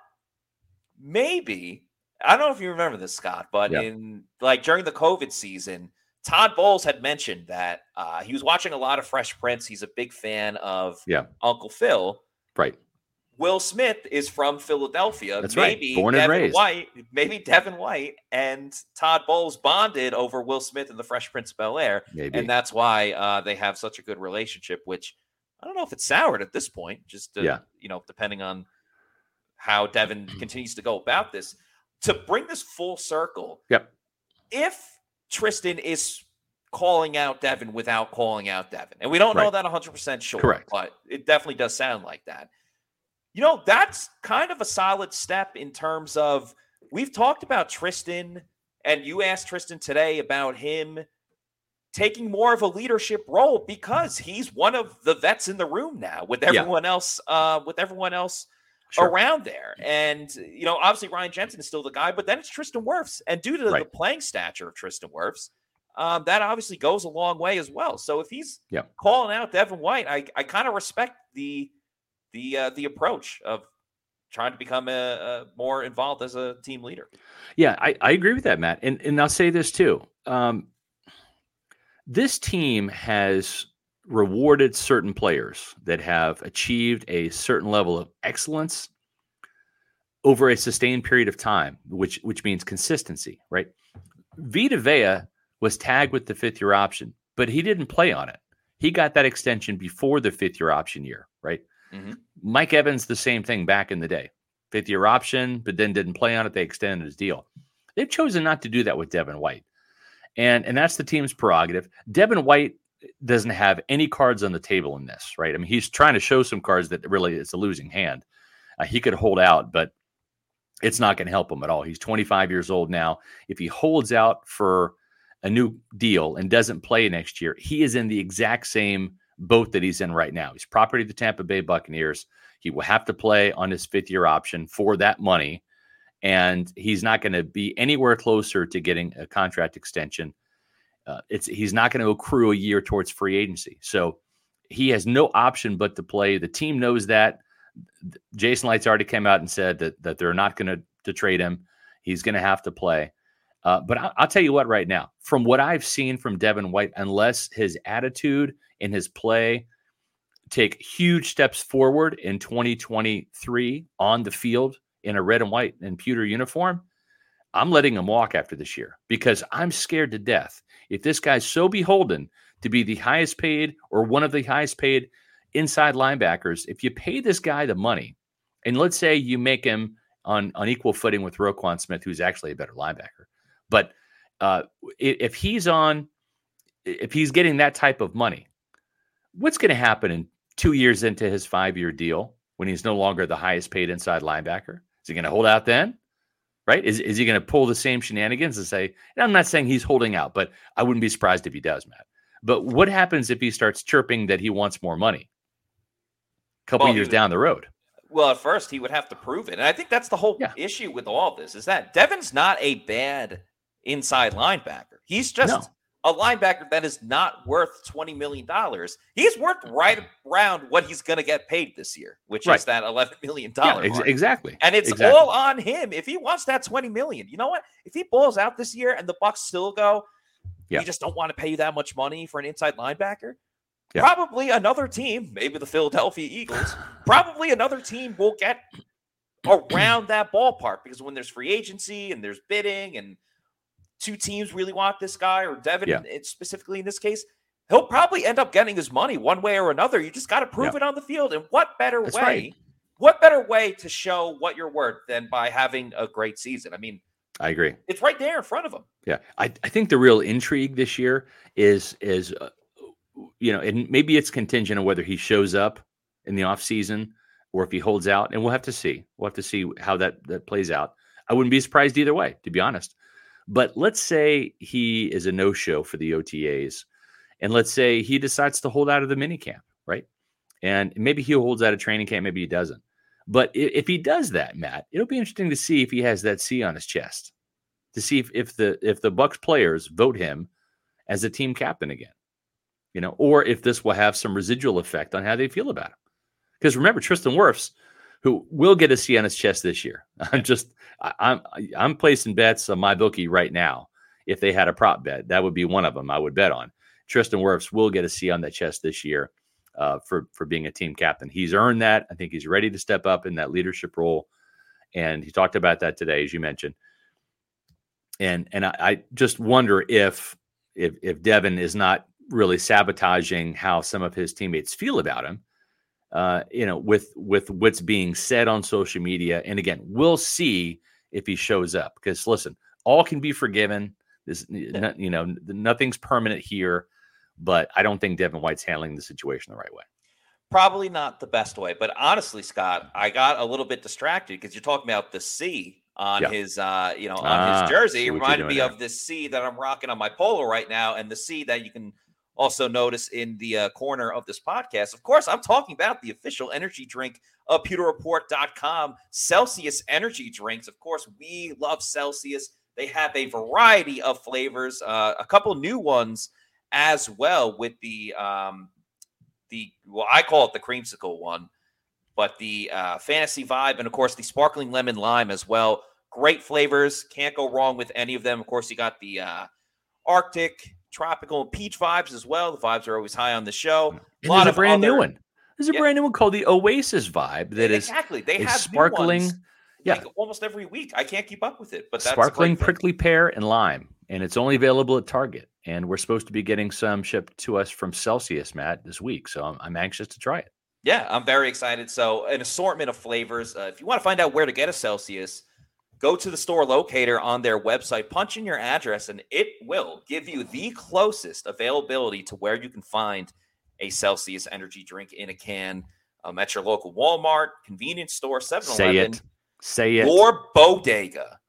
Maybe I don't know if you remember this, Scott, but in like during the COVID season, Todd Bowles had mentioned that he was watching a lot of Fresh Prince. He's a big fan of Uncle Phil, right? Will Smith is from Philadelphia. That's maybe right. Born and raised. Maybe Devin White and Todd Bowles bonded over Will Smith and the Fresh Prince of Bel-Air. Maybe. And that's why they have such a good relationship, which I don't know if it's soured at this point, just, you know, depending on how Devin continues to go about this. To bring this full circle, if Tristan is calling out Devin without calling out Devin, and we don't know that 100% sure, but it definitely does sound like that. You know, that's kind of a solid step in terms of we've talked about Tristan, and you asked Tristan today about him taking more of a leadership role because he's one of the vets in the room now with everyone else, around there. And, you know, obviously Ryan Jensen is still the guy, but then it's Tristan Wirfs. And due to the playing stature of Tristan Wirfs, that obviously goes a long way as well. So if he's calling out Devin White, I kind of respect the approach of trying to become a more involved as a team leader. Yeah, I agree with that, Matt. And I'll say this too. This team has rewarded certain players that have achieved a certain level of excellence over a sustained period of time, which means consistency, right? Vita Vea was tagged with the fifth-year option, but he didn't play on it. He got that extension before the fifth-year option year, right? Mm-hmm. Mike Evans, the same thing back in the day, 5th-year option, but then didn't play on it. They extended his deal. They've chosen not to do that with Devin White. And that's the team's prerogative. Devin White doesn't have any cards on the table in this, right? I mean, he's trying to show some cards that really it's a losing hand. He could hold out, but it's not going to help him at all. He's 25 years old now. If he holds out for a new deal and doesn't play next year, he is in the exact same boat that he's in right now. He's property of the Tampa Bay Buccaneers. He will have to play on his 5th-year option for that money, and he's not going to be anywhere closer to getting a contract extension. He's not going to accrue a year towards free agency. So he has no option but to play. The team knows that. Jason Light's already came out and said that they're not going to trade him. He's going to have to play. But I'll tell you what right now, from what I've seen from Devin White, unless his attitude in his play take huge steps forward in 2023 on the field in a red and white and pewter uniform, I'm letting him walk after this year because I'm scared to death. If this guy's so beholden to be the highest paid or one of the highest paid inside linebackers, if you pay this guy the money, and let's say you make him on equal footing with Roquan Smith, who's actually a better linebacker, but if he's getting that type of money, what's going to happen in 2 years into his 5-year deal when he's no longer the highest paid inside linebacker? Is he going to hold out then? Right? Is he going to pull the same shenanigans and say, and I'm not saying he's holding out, but I wouldn't be surprised if he does, Matt. But what happens if he starts chirping that he wants more money a couple years down the road? Well, at first he would have to prove it. And I think that's the whole issue with all this is that Devin's not a bad inside linebacker. He's just a linebacker that is not worth $20 million. He's worth right around what he's going to get paid this year, which is that $11 million. Yeah, exactly. And it's all on him. If he wants that $20 million, you know what? If he balls out this year and the Bucs still go, we just don't want to pay you that much money for an inside linebacker. Yeah. Probably another team, maybe the Philadelphia Eagles, probably another team will get around that ballpark, because when there's free agency and there's bidding and two teams really want this guy, or Devin specifically in this case, he'll probably end up getting his money one way or another. You just got to prove it on the field. And what better way, what better way to show what you're worth than by having a great season? I mean, I agree. It's right there in front of him. Yeah. I think the real intrigue this year is you know, and maybe it's contingent on whether he shows up in the offseason or if he holds out, and we'll have to see. We'll have to see how that plays out. I wouldn't be surprised either way, to be honest. But let's say he is a no-show for the OTAs, and let's say he decides to hold out of the minicamp, right? And maybe he holds out of training camp, maybe he doesn't. But if he does that, Matt, it'll be interesting to see if he has that C on his chest, to see if the Bucs players vote him as a team captain again. You know, or if this will have some residual effect on how they feel about him. Because remember, Tristan Wirfs, who will get a C on his chest this year. I'm placing bets on my bookie right now. If they had a prop bet, that would be one of them I would bet on. Tristan Wirfs will get a C on that chest this year for being a team captain. He's earned that. I think he's ready to step up in that leadership role. And he talked about that today, as you mentioned. And I just wonder if Devin is not really sabotaging how some of his teammates feel about him, you know, with what's being said on social media. And again, we'll see if he shows up, because listen, all can be forgiven. This, you know, nothing's permanent here, but I don't think Devin White's handling the situation the right way. Probably not the best way, but honestly, Scott, I got a little bit distracted because you're talking about the C on his, you know, on his jersey. It reminded me of this C that I'm rocking on my polo right now, and the C that you can also notice in the corner of this podcast. Of course, I'm talking about the official energy drink of PewterReport.com, Celsius energy drinks. Of course, we love Celsius. They have a variety of flavors, a couple new ones as well, with the well, I call it the creamsicle one, but the fantasy vibe, and of course the sparkling lemon lime as well. Great flavors. Can't go wrong with any of them. Of course, you got the Arctic, tropical, and peach vibes as well. The vibes are always high on the show. A lot of brand new one. There's a brand new one called the Oasis vibe that they have sparkling. Yeah, like almost every week. I can't keep up with it. But that's sparkling prickly pear and lime, and it's only available at Target. And we're supposed to be getting some shipped to us from Celsius, Matt, this week. So I'm anxious to try it. Yeah, I'm very excited. So an assortment of flavors. If you want to find out where to get a Celsius, go to the store locator on their website, punch in your address, and it will give you the closest availability to where you can find a Celsius energy drink in a can at your local Walmart, convenience store, 7-Eleven. Say it. Or bodega.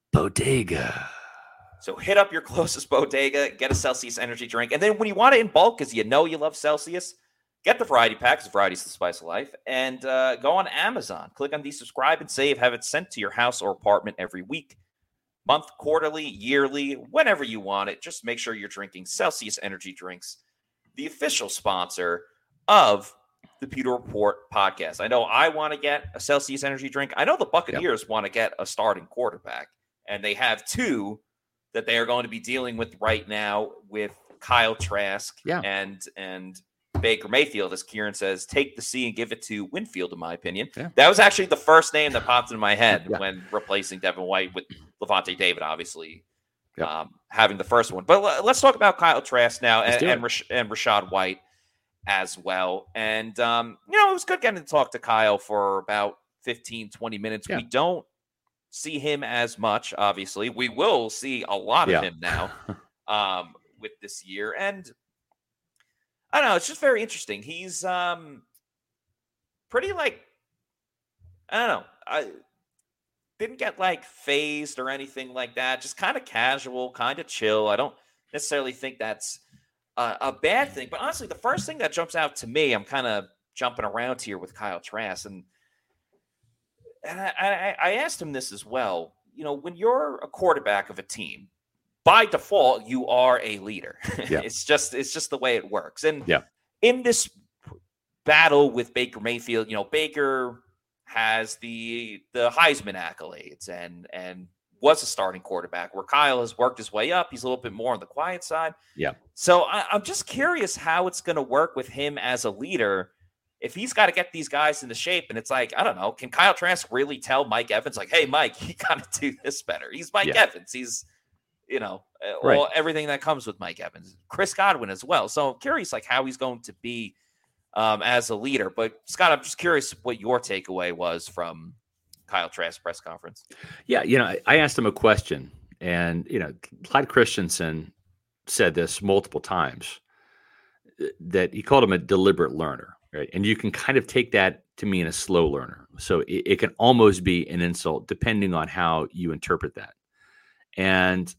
So hit up your closest bodega, get a Celsius energy drink. And then when you want it in bulk, because you know you love Celsius, get the variety pack, because variety is the spice of life. And go on Amazon. Click on the subscribe and save. Have it sent to your house or apartment every week, month, quarterly, yearly, whenever you want it. Just make sure you're drinking Celsius energy drinks, the official sponsor of the Pewter Report podcast. I know I want to get a Celsius energy drink. I know the Buccaneers want to get a starting quarterback, and they have two that they are going to be dealing with right now with Kyle Trask and Baker Mayfield. As Kieran says, take the C and give it to Winfield, in my opinion. Yeah. That was actually the first name that popped into my head when replacing Devin White with Lavonte David, obviously having the first one. But let's talk about Kyle Trask now and Rachaad White as well. And, you know, it was good getting to talk to Kyle for about 15, 20 minutes. Yeah. We don't see him as much, obviously. We will see a lot of him now with this year. And I don't know, it's just very interesting. He's pretty, like, I don't know. I didn't get, like, phased or anything like that. Just kind of casual, kind of chill. I don't necessarily think that's a bad thing. But honestly, the first thing that jumps out to me, I'm kind of jumping around here with Kyle Trask. And I asked him this as well. You know, when you're a quarterback of a team, by default, you are a leader. Yeah. It's just the way it works. And in this battle with Baker Mayfield, you know, Baker has the Heisman accolades and was a starting quarterback, where Kyle has worked his way up. He's a little bit more on the quiet side. Yeah. So I'm just curious how it's going to work with him as a leader. If he's got to get these guys into shape, and it's like, I don't know, can Kyle Trask really tell Mike Evans, like, hey, Mike, you got to do this better. He's Mike Evans. He's, you know, right. Well, everything that comes with Mike Evans, Chris Godwin as well. So I'm curious, like, how he's going to be as a leader. But Scott, I'm just curious what your takeaway was from Kyle Trask press conference. Yeah. You know, I asked him a question, and, you know, Clyde Christensen said this multiple times, that he called him a deliberate learner. Right. And you can kind of take that to mean a slow learner. So it can almost be an insult depending on how you interpret that. And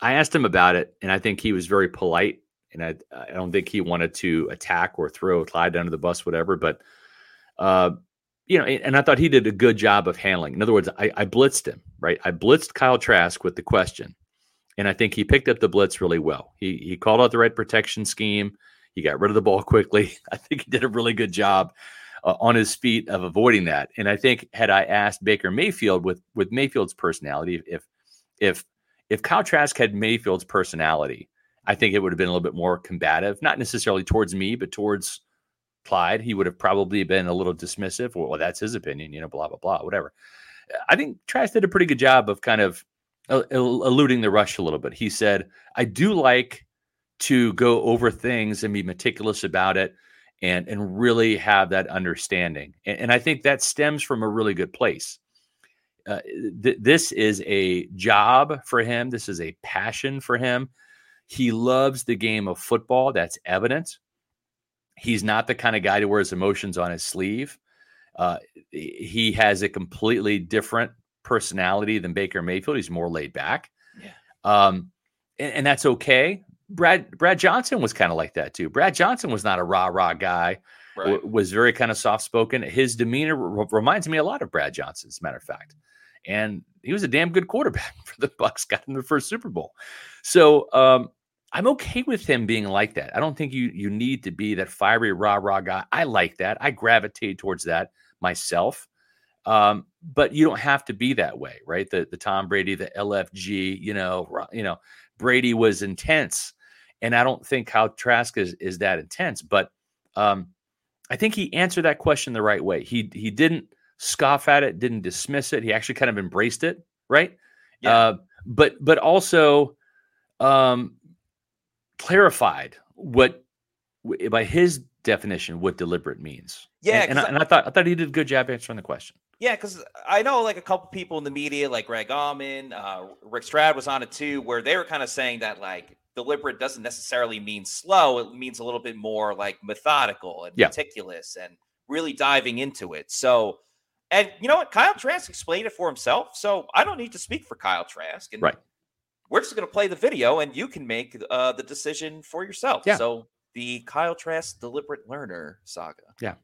I asked him about it, and I think he was very polite. And I don't think he wanted to attack or throw Clyde under the bus, whatever. But, you know, and I thought he did a good job of handling. In other words, I blitzed him, right? I blitzed Kyle Trask with the question. And I think he picked up the blitz really well. He called out the right protection scheme. He got rid of the ball quickly. I think he did a really good job on his feet of avoiding that. And I think had I asked Baker Mayfield with Mayfield's personality, if Kyle Trask had Mayfield's personality, I think it would have been a little bit more combative, not necessarily towards me, but towards Clyde. He would have probably been a little dismissive. Well, that's his opinion, you know, blah, blah, blah, whatever. I think Trask did a pretty good job of kind of eluding the rush a little bit. He said, I do like to go over things and be meticulous about it and really have that understanding. And I think that stems from a really good place. This is a job for him. This is a passion for him. He loves the game of football. That's evident. He's not the kind of guy to wear his emotions on his sleeve. He has a completely different personality than Baker Mayfield. He's more laid back. Yeah. And that's okay. Brad Johnson was kind of like that too. Brad Johnson was not a rah-rah guy, right. Was very kind of soft-spoken. His demeanor reminds me a lot of Brad Johnson, as a matter of fact. And he was a damn good quarterback for the Bucs, got in the first Super Bowl. So I'm okay with him being like that. I don't think you need to be that fiery rah-rah guy. I like that. I gravitate towards that myself. But you don't have to be that way, right? The Tom Brady, the LFG, you know, Brady was intense. And I don't think Kyle Trask is that intense, but I think he answered that question the right way. He didn't scoff at it, didn't dismiss it. He actually kind of embraced it, right? Yeah. But also clarified what, by his definition, what deliberate means. Yeah, and I thought he did a good job answering the question. Yeah, because I know like a couple people in the media, like Greg Allman, Rick Stroud was on it too, where they were kind of saying that like, deliberate doesn't necessarily mean slow. It means a little bit more like methodical and meticulous and really diving into it. So, and you know what? Kyle Trask explained it for himself. So I don't need to speak for Kyle Trask. And we're just going to play the video and you can make the decision for yourself. Yeah. So the Kyle Trask deliberate learner saga. Yeah.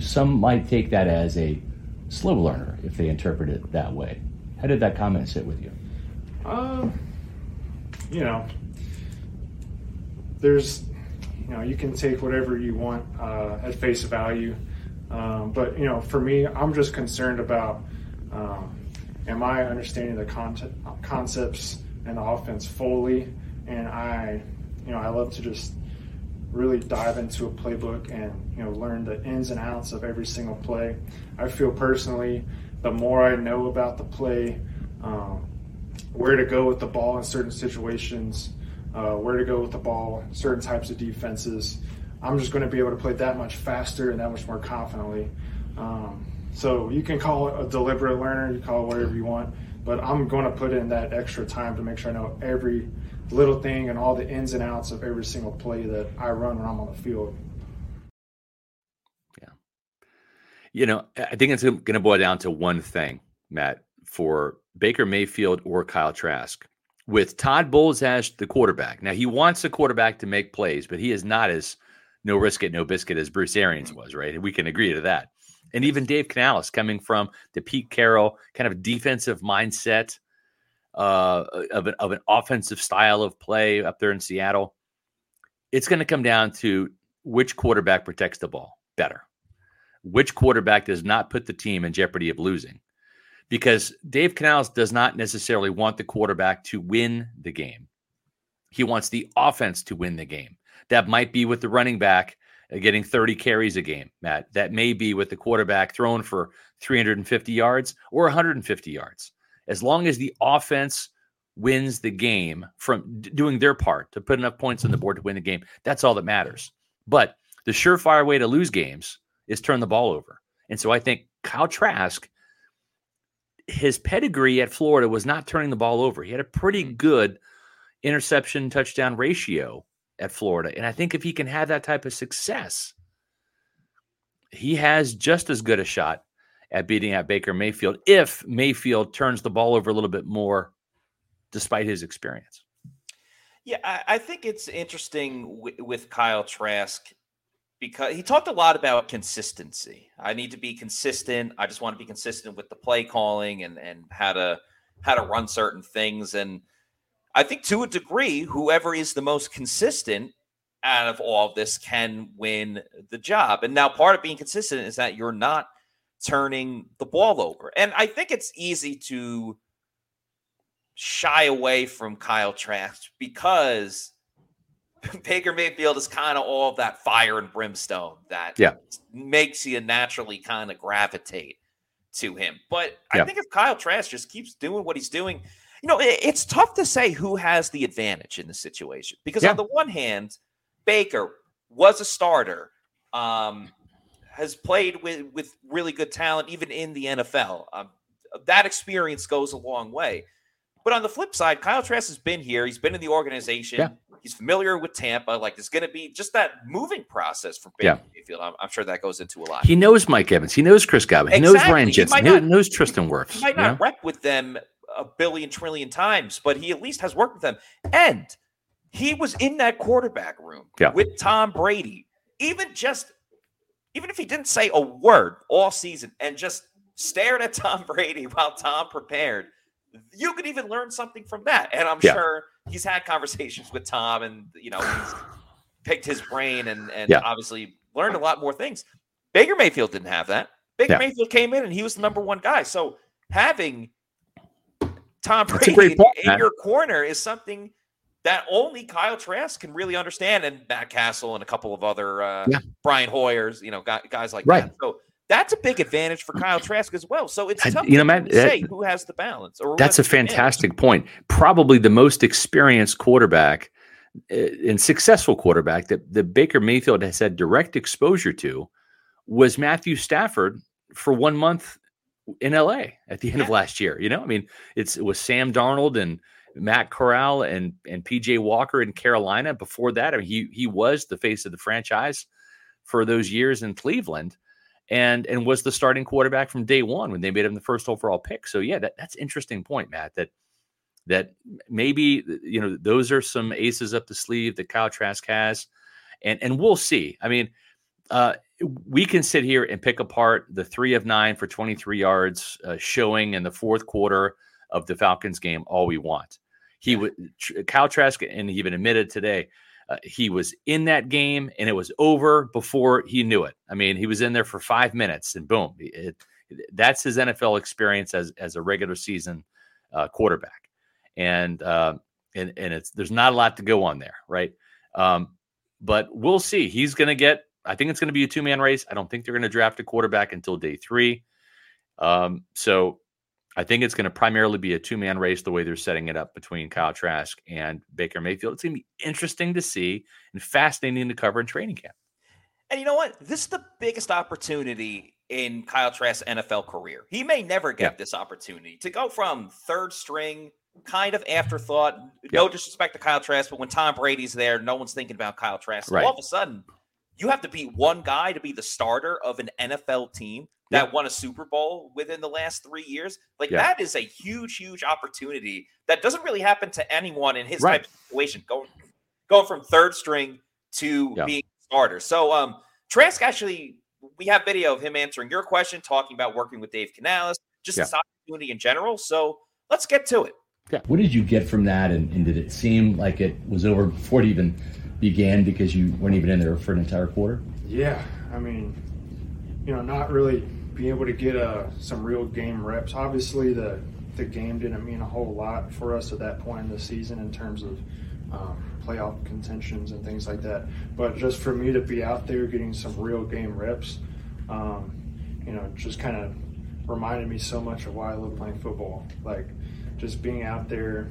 Some might take that as a slow learner if they interpret it that way. How did that comment sit with you? You know, there's, you know, you can take whatever you want at face value. But, you know, for me, I'm just concerned about, am I understanding the concepts and the offense fully? And I love to just really dive into a playbook and, you know, learn the ins and outs of every single play. I feel personally, the more I know about the play, where to go with the ball in certain situations, where to go with the ball, certain types of defenses. I'm just going to be able to play that much faster and that much more confidently. So you can call it a deliberate learner, you call it whatever you want, but I'm going to put in that extra time to make sure I know every little thing and all the ins and outs of every single play that I run when I'm on the field. Yeah. You know, I think it's going to boil down to one thing, Matt, for Baker Mayfield or Kyle Trask. With Todd Bowles as the quarterback. Now, he wants the quarterback to make plays, but he is not as no risk it, no biscuit as Bruce Arians was, right? We can agree to that. And even Dave Canales, coming from the Pete Carroll kind of defensive mindset of an offensive style of play up there in Seattle, it's going to come down to which quarterback protects the ball better, which quarterback does not put the team in jeopardy of losing. because Dave Canales does not necessarily want the quarterback to win the game. He wants the offense to win the game. That might be with the running back getting 30 carries a game, Matt. That may be with the quarterback thrown for 350 yards or 150 yards. As long as the offense wins the game from doing their part to put enough points on the board to win the game, that's all that matters. But the surefire way to lose games is turn the ball over. And so I think Kyle Trask, his pedigree at Florida was not turning the ball over. He had a pretty good interception touchdown ratio at Florida. And I think if he can have that type of success, he has just as good a shot at beating out Baker Mayfield if Mayfield turns the ball over a little bit more despite his experience. Yeah, I think it's interesting with Kyle Trask because he talked a lot about consistency. I need to be consistent. I just want to be consistent with the play calling and how to run certain things. And I think to a degree, whoever is the most consistent out of all of this can win the job. And now part of being consistent is that you're not turning the ball over. And I think it's easy to shy away from Kyle Trask because Baker Mayfield is kind of all of that fire and brimstone that makes you naturally kind of gravitate to him. But I think if Kyle Trask just keeps doing what he's doing, you know, it's tough to say who has the advantage in the situation because on the one hand, Baker was a starter, has played with really good talent, even in the NFL. That experience goes a long way. But on the flip side, Kyle Trask has been here. He's been in the organization. Yeah. He's familiar with Tampa. Like, there's going to be just that moving process for Baker Mayfield. I'm sure that goes into a lot. He knows Mike Evans. He knows Chris Godwin. He knows Ryan Jensen. He knows Tristan Wirfs. He might not rep with them a billion trillion times, but he at least has worked with them. And he was in that quarterback room with Tom Brady. Even if he didn't say a word all season and just stared at Tom Brady while Tom prepared, you could even learn something from that. And I'm sure he's had conversations with Tom and, you know, he's picked his brain and obviously learned a lot more things. Baker Mayfield didn't have that. Baker Mayfield came in and he was the number one guy. So having Tom Brady in your corner is something that only Kyle Trask can really understand. And Matt Castle and a couple of other Brian Hoyers, you know, guys like that. So that's a big advantage for Kyle Trask as well. So it's tough to say who has the balance. Or that's a fantastic point. Probably the most experienced quarterback and successful quarterback that Baker Mayfield has had direct exposure to was Matthew Stafford for 1 month in L.A. at the end of last year. You know, I mean, it was Sam Darnold and Matt Corral and P.J. Walker in Carolina. Before that, I mean, he was the face of the franchise for those years in Cleveland. And was the starting quarterback from day one when they made him the first overall pick. So yeah, that's an interesting point, Matt. That maybe, you know, those are some aces up the sleeve that Kyle Trask has, and we'll see. I mean, we can sit here and pick apart the 3 of 9 for 23 yards showing in the fourth quarter of the Falcons game all we want. Kyle Trask, and he even admitted today, he was in that game, and it was over before he knew it. I mean, he was in there for 5 minutes, and boom. That's his NFL experience as a regular season quarterback. And there's not a lot to go on there, right? But we'll see. He's going to I think it's going to be a two-man race. I don't think they're going to draft a quarterback until day 3. So I think it's going to primarily be a two-man race the way they're setting it up between Kyle Trask and Baker Mayfield. It's going to be interesting to see and fascinating to cover in training camp. And you know what? This is the biggest opportunity in Kyle Trask's NFL career. He may never get this opportunity to go from third string, kind of afterthought, no disrespect to Kyle Trask, but when Tom Brady's there, no one's thinking about Kyle Trask. Right. All of a sudden, you have to beat one guy to be the starter of an NFL team that won a Super Bowl within the last 3 years. Like that is a huge, huge opportunity that doesn't really happen to anyone in his type of situation, going from third string to being a starter. So Trask, actually, we have video of him answering your question, talking about working with Dave Canales, just this opportunity in general. So let's get to it. Yeah. What did you get from that? And did it seem like it was over before it even began because you weren't even in there for an entire quarter? Yeah. I mean, you know, not really be able to get some real game reps. Obviously, the game didn't mean a whole lot for us at that point in the season in terms of playoff contentions and things like that. But just for me to be out there getting some real game reps, just kind of reminded me so much of why I love playing football. Like, just being out there,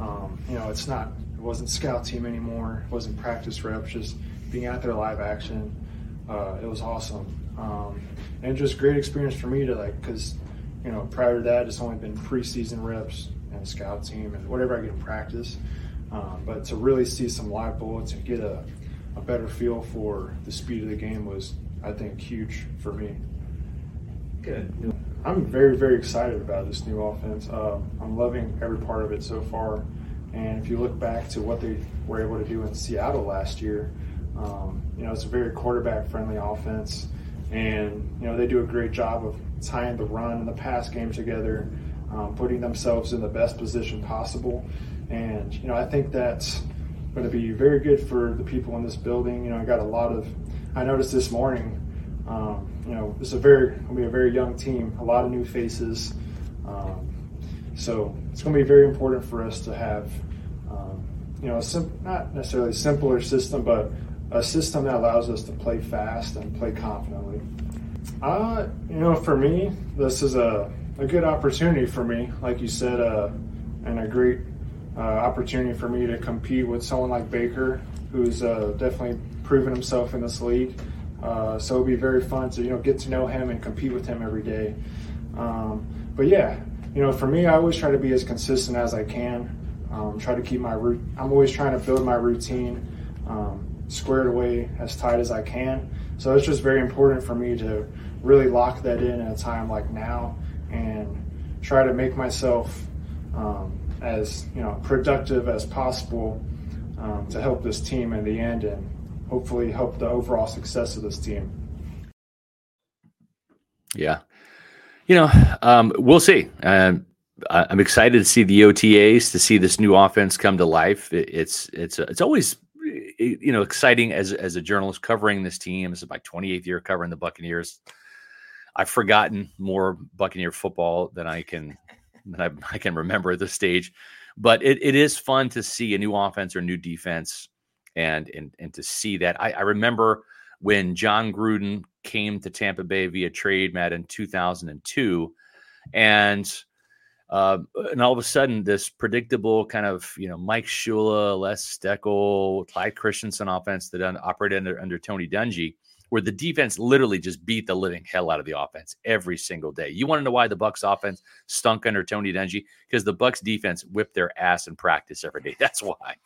it wasn't scout team anymore, it wasn't practice reps, just being out there live action. It was awesome. And just great experience for me to because prior to that, it's only been preseason reps and scout team and whatever I get in practice. But to really see some live bullets and get a better feel for the speed of the game was, I think, huge for me. Good. I'm very, very excited about this new offense. I'm loving every part of it so far. And if you look back to what they were able to do in Seattle last year, it's a very quarterback-friendly offense. And, they do a great job of tying the run and the pass game together, putting themselves in the best position possible. And, I think that's going to be very good for the people in this building. I noticed this morning, it'll be a very young team, a lot of new faces. So it's going to be very important for us to have, not necessarily a simpler system, but a system that allows us to play fast and play confidently. For me, this is a good opportunity for me, like you said, and a great opportunity for me to compete with someone like Baker, who's definitely proven himself in this league. So it'll be very fun to, get to know him and compete with him every day. For me, I always try to be as consistent as I can. I'm always trying to build my routine squared away as tight as I can. So it's just very important for me to really lock that in at a time like now and try to make myself as productive as possible to help this team in the end and hopefully help the overall success of this team. Yeah. We'll see. I'm excited to see the OTAs, to see this new offense come to life. It's always exciting as a journalist covering this team. This is my 28th year covering the Buccaneers. I've forgotten more Buccaneer football than I can remember at this stage, but it is fun to see a new offense or new defense and to see that. I remember when John Gruden came to Tampa Bay via trade, Matt, in 2002, and all of a sudden, this predictable kind of Mike Shula, Les Steckel, Clyde Christensen offense that operated under Tony Dungy, where the defense literally just beat the living hell out of the offense every single day. You want to know why the Bucs offense stunk under Tony Dungy? Because the Bucs defense whipped their ass in practice every day. That's why.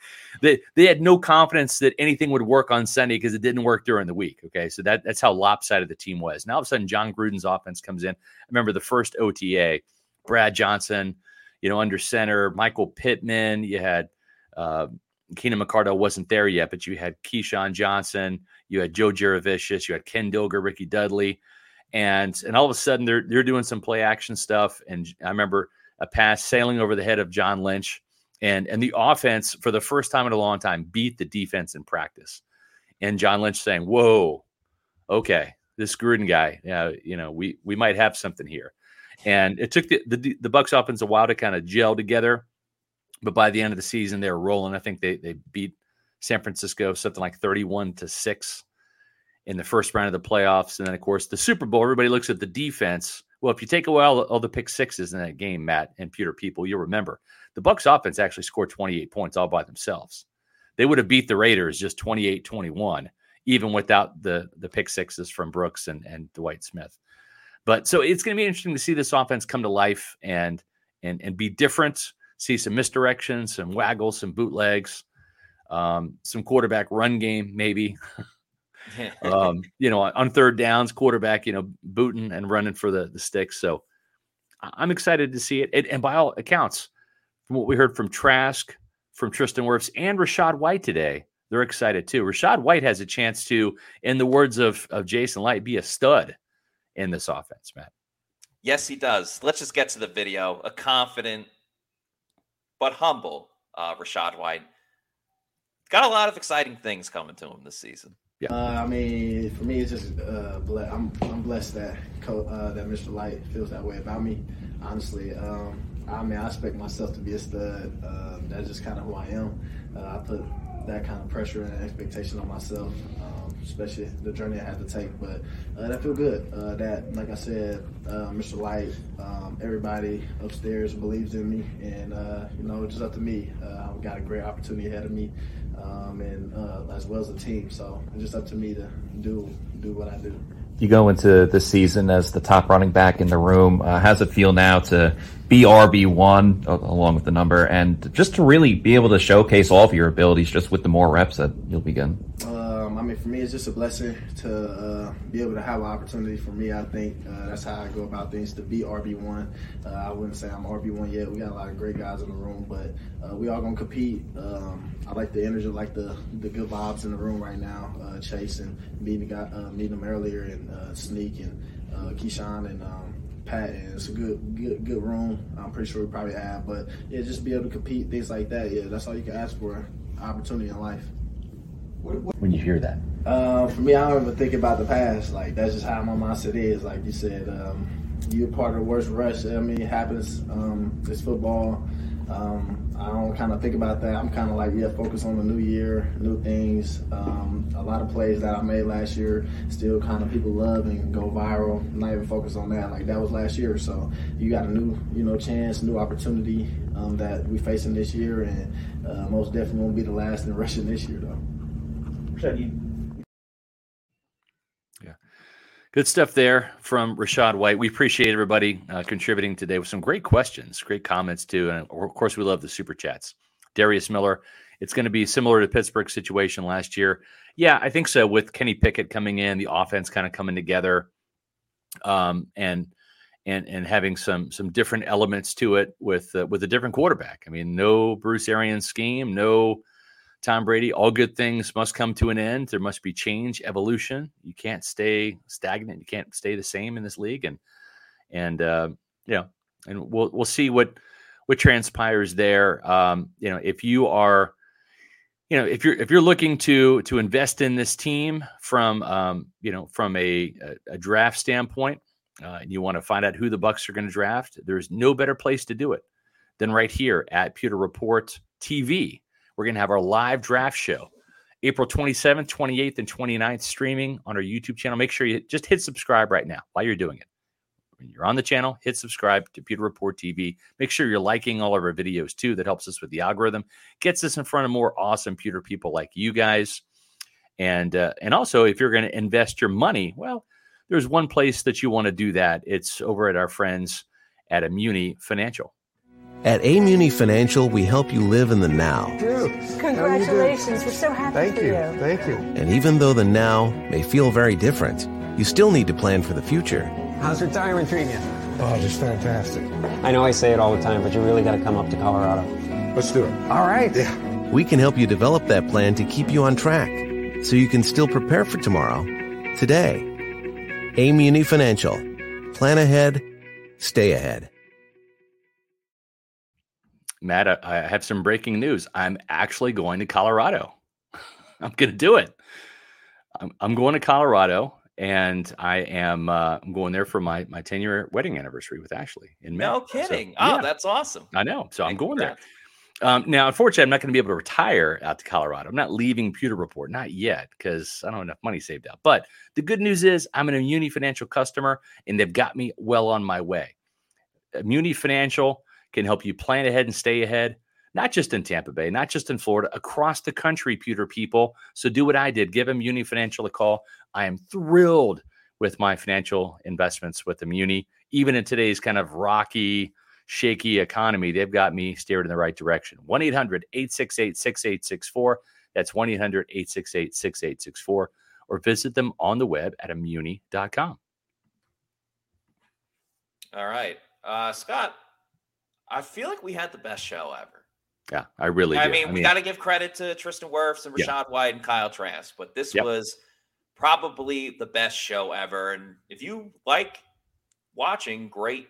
They had no confidence that anything would work on Sunday because it didn't work during the week. Okay, so that's how lopsided the team was. Now all of a sudden, John Gruden's offense comes in. I remember the first OTA, Brad Johnson, under center, Michael Pittman. You had Keenan McCardell wasn't there yet, but you had Keyshawn Johnson, you had Joe Jurevicius, you had Ken Dilger, Ricky Dudley, and all of a sudden they're doing some play action stuff. And I remember a pass sailing over the head of John Lynch, and the offense for the first time in a long time beat the defense in practice. And John Lynch saying, "Whoa, okay, this Gruden guy, we might have something here." And it took the Bucs offense a while to kind of gel together. But by the end of the season, they were rolling. I think they beat San Francisco something like 31-6 in the first round of the playoffs. And then, of course, the Super Bowl, everybody looks at the defense. Well, if you take away all the pick sixes in that game, Matt and Pewter people, you'll remember the Bucs offense actually scored 28 points all by themselves. They would have beat the Raiders just 28-21, even without the pick sixes from Brooks and Dwight Smith. But so it's going to be interesting to see this offense come to life and be different, see some misdirection, some waggles, some bootlegs, some quarterback run game, maybe, on third downs, quarterback, booting and running for the sticks. So I'm excited to see it. And by all accounts, from what we heard from Trask, from Tristan Wirfs and Rachaad White today, they're excited too. Rachaad White has a chance to, in the words of Jason Light, be a stud in this offense, Matt. Yes, he does. Let's just get to the video. A confident but humble Rachaad White. Got a lot of exciting things coming to him this season. Yeah. I mean, for me, it's just I'm blessed that that Mr. Light feels that way about me. Honestly, I mean, I expect myself to be a stud. That's just kind of who I am. I put that kind of pressure and expectation on myself, especially the journey I had to take. But that feel good. That, like I said, Mr. Light, everybody upstairs believes in me, and you know, it's just up to me. I've got a great opportunity ahead of me, and as well as the team. So it's just up to me to do what I do. You go into this season as the top running back in the room. How's it feel now to be RB1 along with the number, and just to really be able to showcase all of your abilities just with the more reps that you'll be getting? I mean, for me, it's just a blessing to be able to have an opportunity. For me, I think that's how I go about things, to be RB1. I wouldn't say I'm RB1 yet. We got a lot of great guys in the room, but we all gonna compete. I like the energy, like the good vibes in the room right now. Chase and meeting them earlier, and Sneak and Keyshawn and Pat, and it's a good room. I'm pretty sure we probably have, but yeah, just be able to compete, things like that. Yeah, that's all you can ask for, opportunity in life. When you hear that, for me, I don't ever think about the past. Like, that's just how my mindset is. Like you said, you're part of the worst rush. I mean, it happens. It's football. I don't kind of think about that. I'm kind of like, yeah, focus on the new year, new things. A lot of plays that I made last year still kind of people love and go viral. I'm not even focused on that. Like, that was last year. So you got a new, chance, new opportunity that we facing this year, and most definitely won't be the last in rushing this year, though. Yeah, good stuff there from Rachaad White. We appreciate everybody contributing today with some great questions, great comments too, and of course we love the super chats. Darius Miller, it's going to be similar to Pittsburgh's situation last year. Yeah, I think so. With Kenny Pickett coming in, the offense kind of coming together, and having some different elements to it with a different quarterback. I mean, no Bruce Arians scheme, no Tom Brady. All good things must come to an end. There must be change, evolution. You can't stay stagnant. You can't stay the same in this league. And we'll see what transpires there. If you're looking to invest in this team from a draft standpoint, and you want to find out who the Bucs are going to draft, there's no better place to do it than right here at Pewter Report TV. We're going to have our live draft show April 27th, 28th, and 29th streaming on our YouTube channel. Make sure you just hit subscribe right now while you're doing it. When you're on the channel, hit subscribe to Pewter Report TV. Make sure you're liking all of our videos, too. That helps us with the algorithm. Gets us in front of more awesome Pewter people like you guys. And also, if you're going to invest your money, well, there's one place that you want to do that. It's over at our friends at Amuni Financial. At Amuni Financial, we help you live in the now. Drew, congratulations. We're so happy for you. Thank you. And even though the now may feel very different, you still need to plan for the future. How's retirement treating you? Oh, just fantastic. I know I say it all the time, but you really got to come up to Colorado. Let's do it. All right. Yeah. We can help you develop that plan to keep you on track so you can still prepare for tomorrow, today. Amuni Financial. Plan ahead. Stay ahead. Matt, I have some breaking news. I'm actually going to Colorado. I'm going to do it. I'm going to Colorado, and I am I'm going there for my 10-year wedding anniversary with Ashley in May. No kidding. So, yeah. Oh, that's awesome. I know. So I'm going there. Now, unfortunately, I'm not going to be able to retire out to Colorado. I'm not leaving Pewter Report, not yet, because I don't have enough money saved up. But the good news is I'm an Amuni Financial customer, and they've got me well on my way. Amuni Financial can help you plan ahead and stay ahead, not just in Tampa Bay, not just in Florida, across the country, Pewter people. So do what I did. Give Amuni Financial a call. I am thrilled with my financial investments with Amuni. Even in today's kind of rocky, shaky economy, they've got me steered in the right direction. 1-800-868-6864. That's 1-800-868-6864. Or visit them on the web at amuni.com. All right. Scott, I feel like we had the best show ever. Yeah, I really do. I mean, we got to give credit to Tristan Wirfs and Rachaad White and Kyle Trask, but this was probably the best show ever. And if you like watching great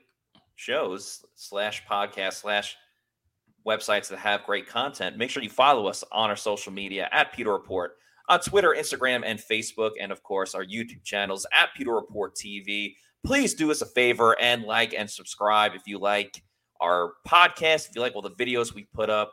shows /podcasts/websites that have great content, make sure you follow us on our social media at Pewter Report Twitter, Instagram, and Facebook, and of course our YouTube channels at Pewter Report TV. Please do us a favor and like and subscribe if you like our podcast, if you like all the videos we put up.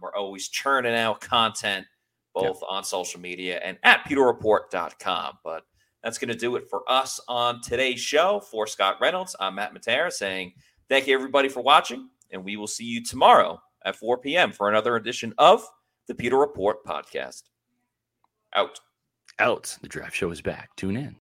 We're always churning out content both on social media and at pewterreport.com. But that's going to do it for us on today's show. For Scott Reynolds, I'm Matt Matera saying thank you everybody for watching, and we will see you tomorrow at 4 p.m. for another edition of the Pewter Report podcast. Out. The draft show is back. Tune in.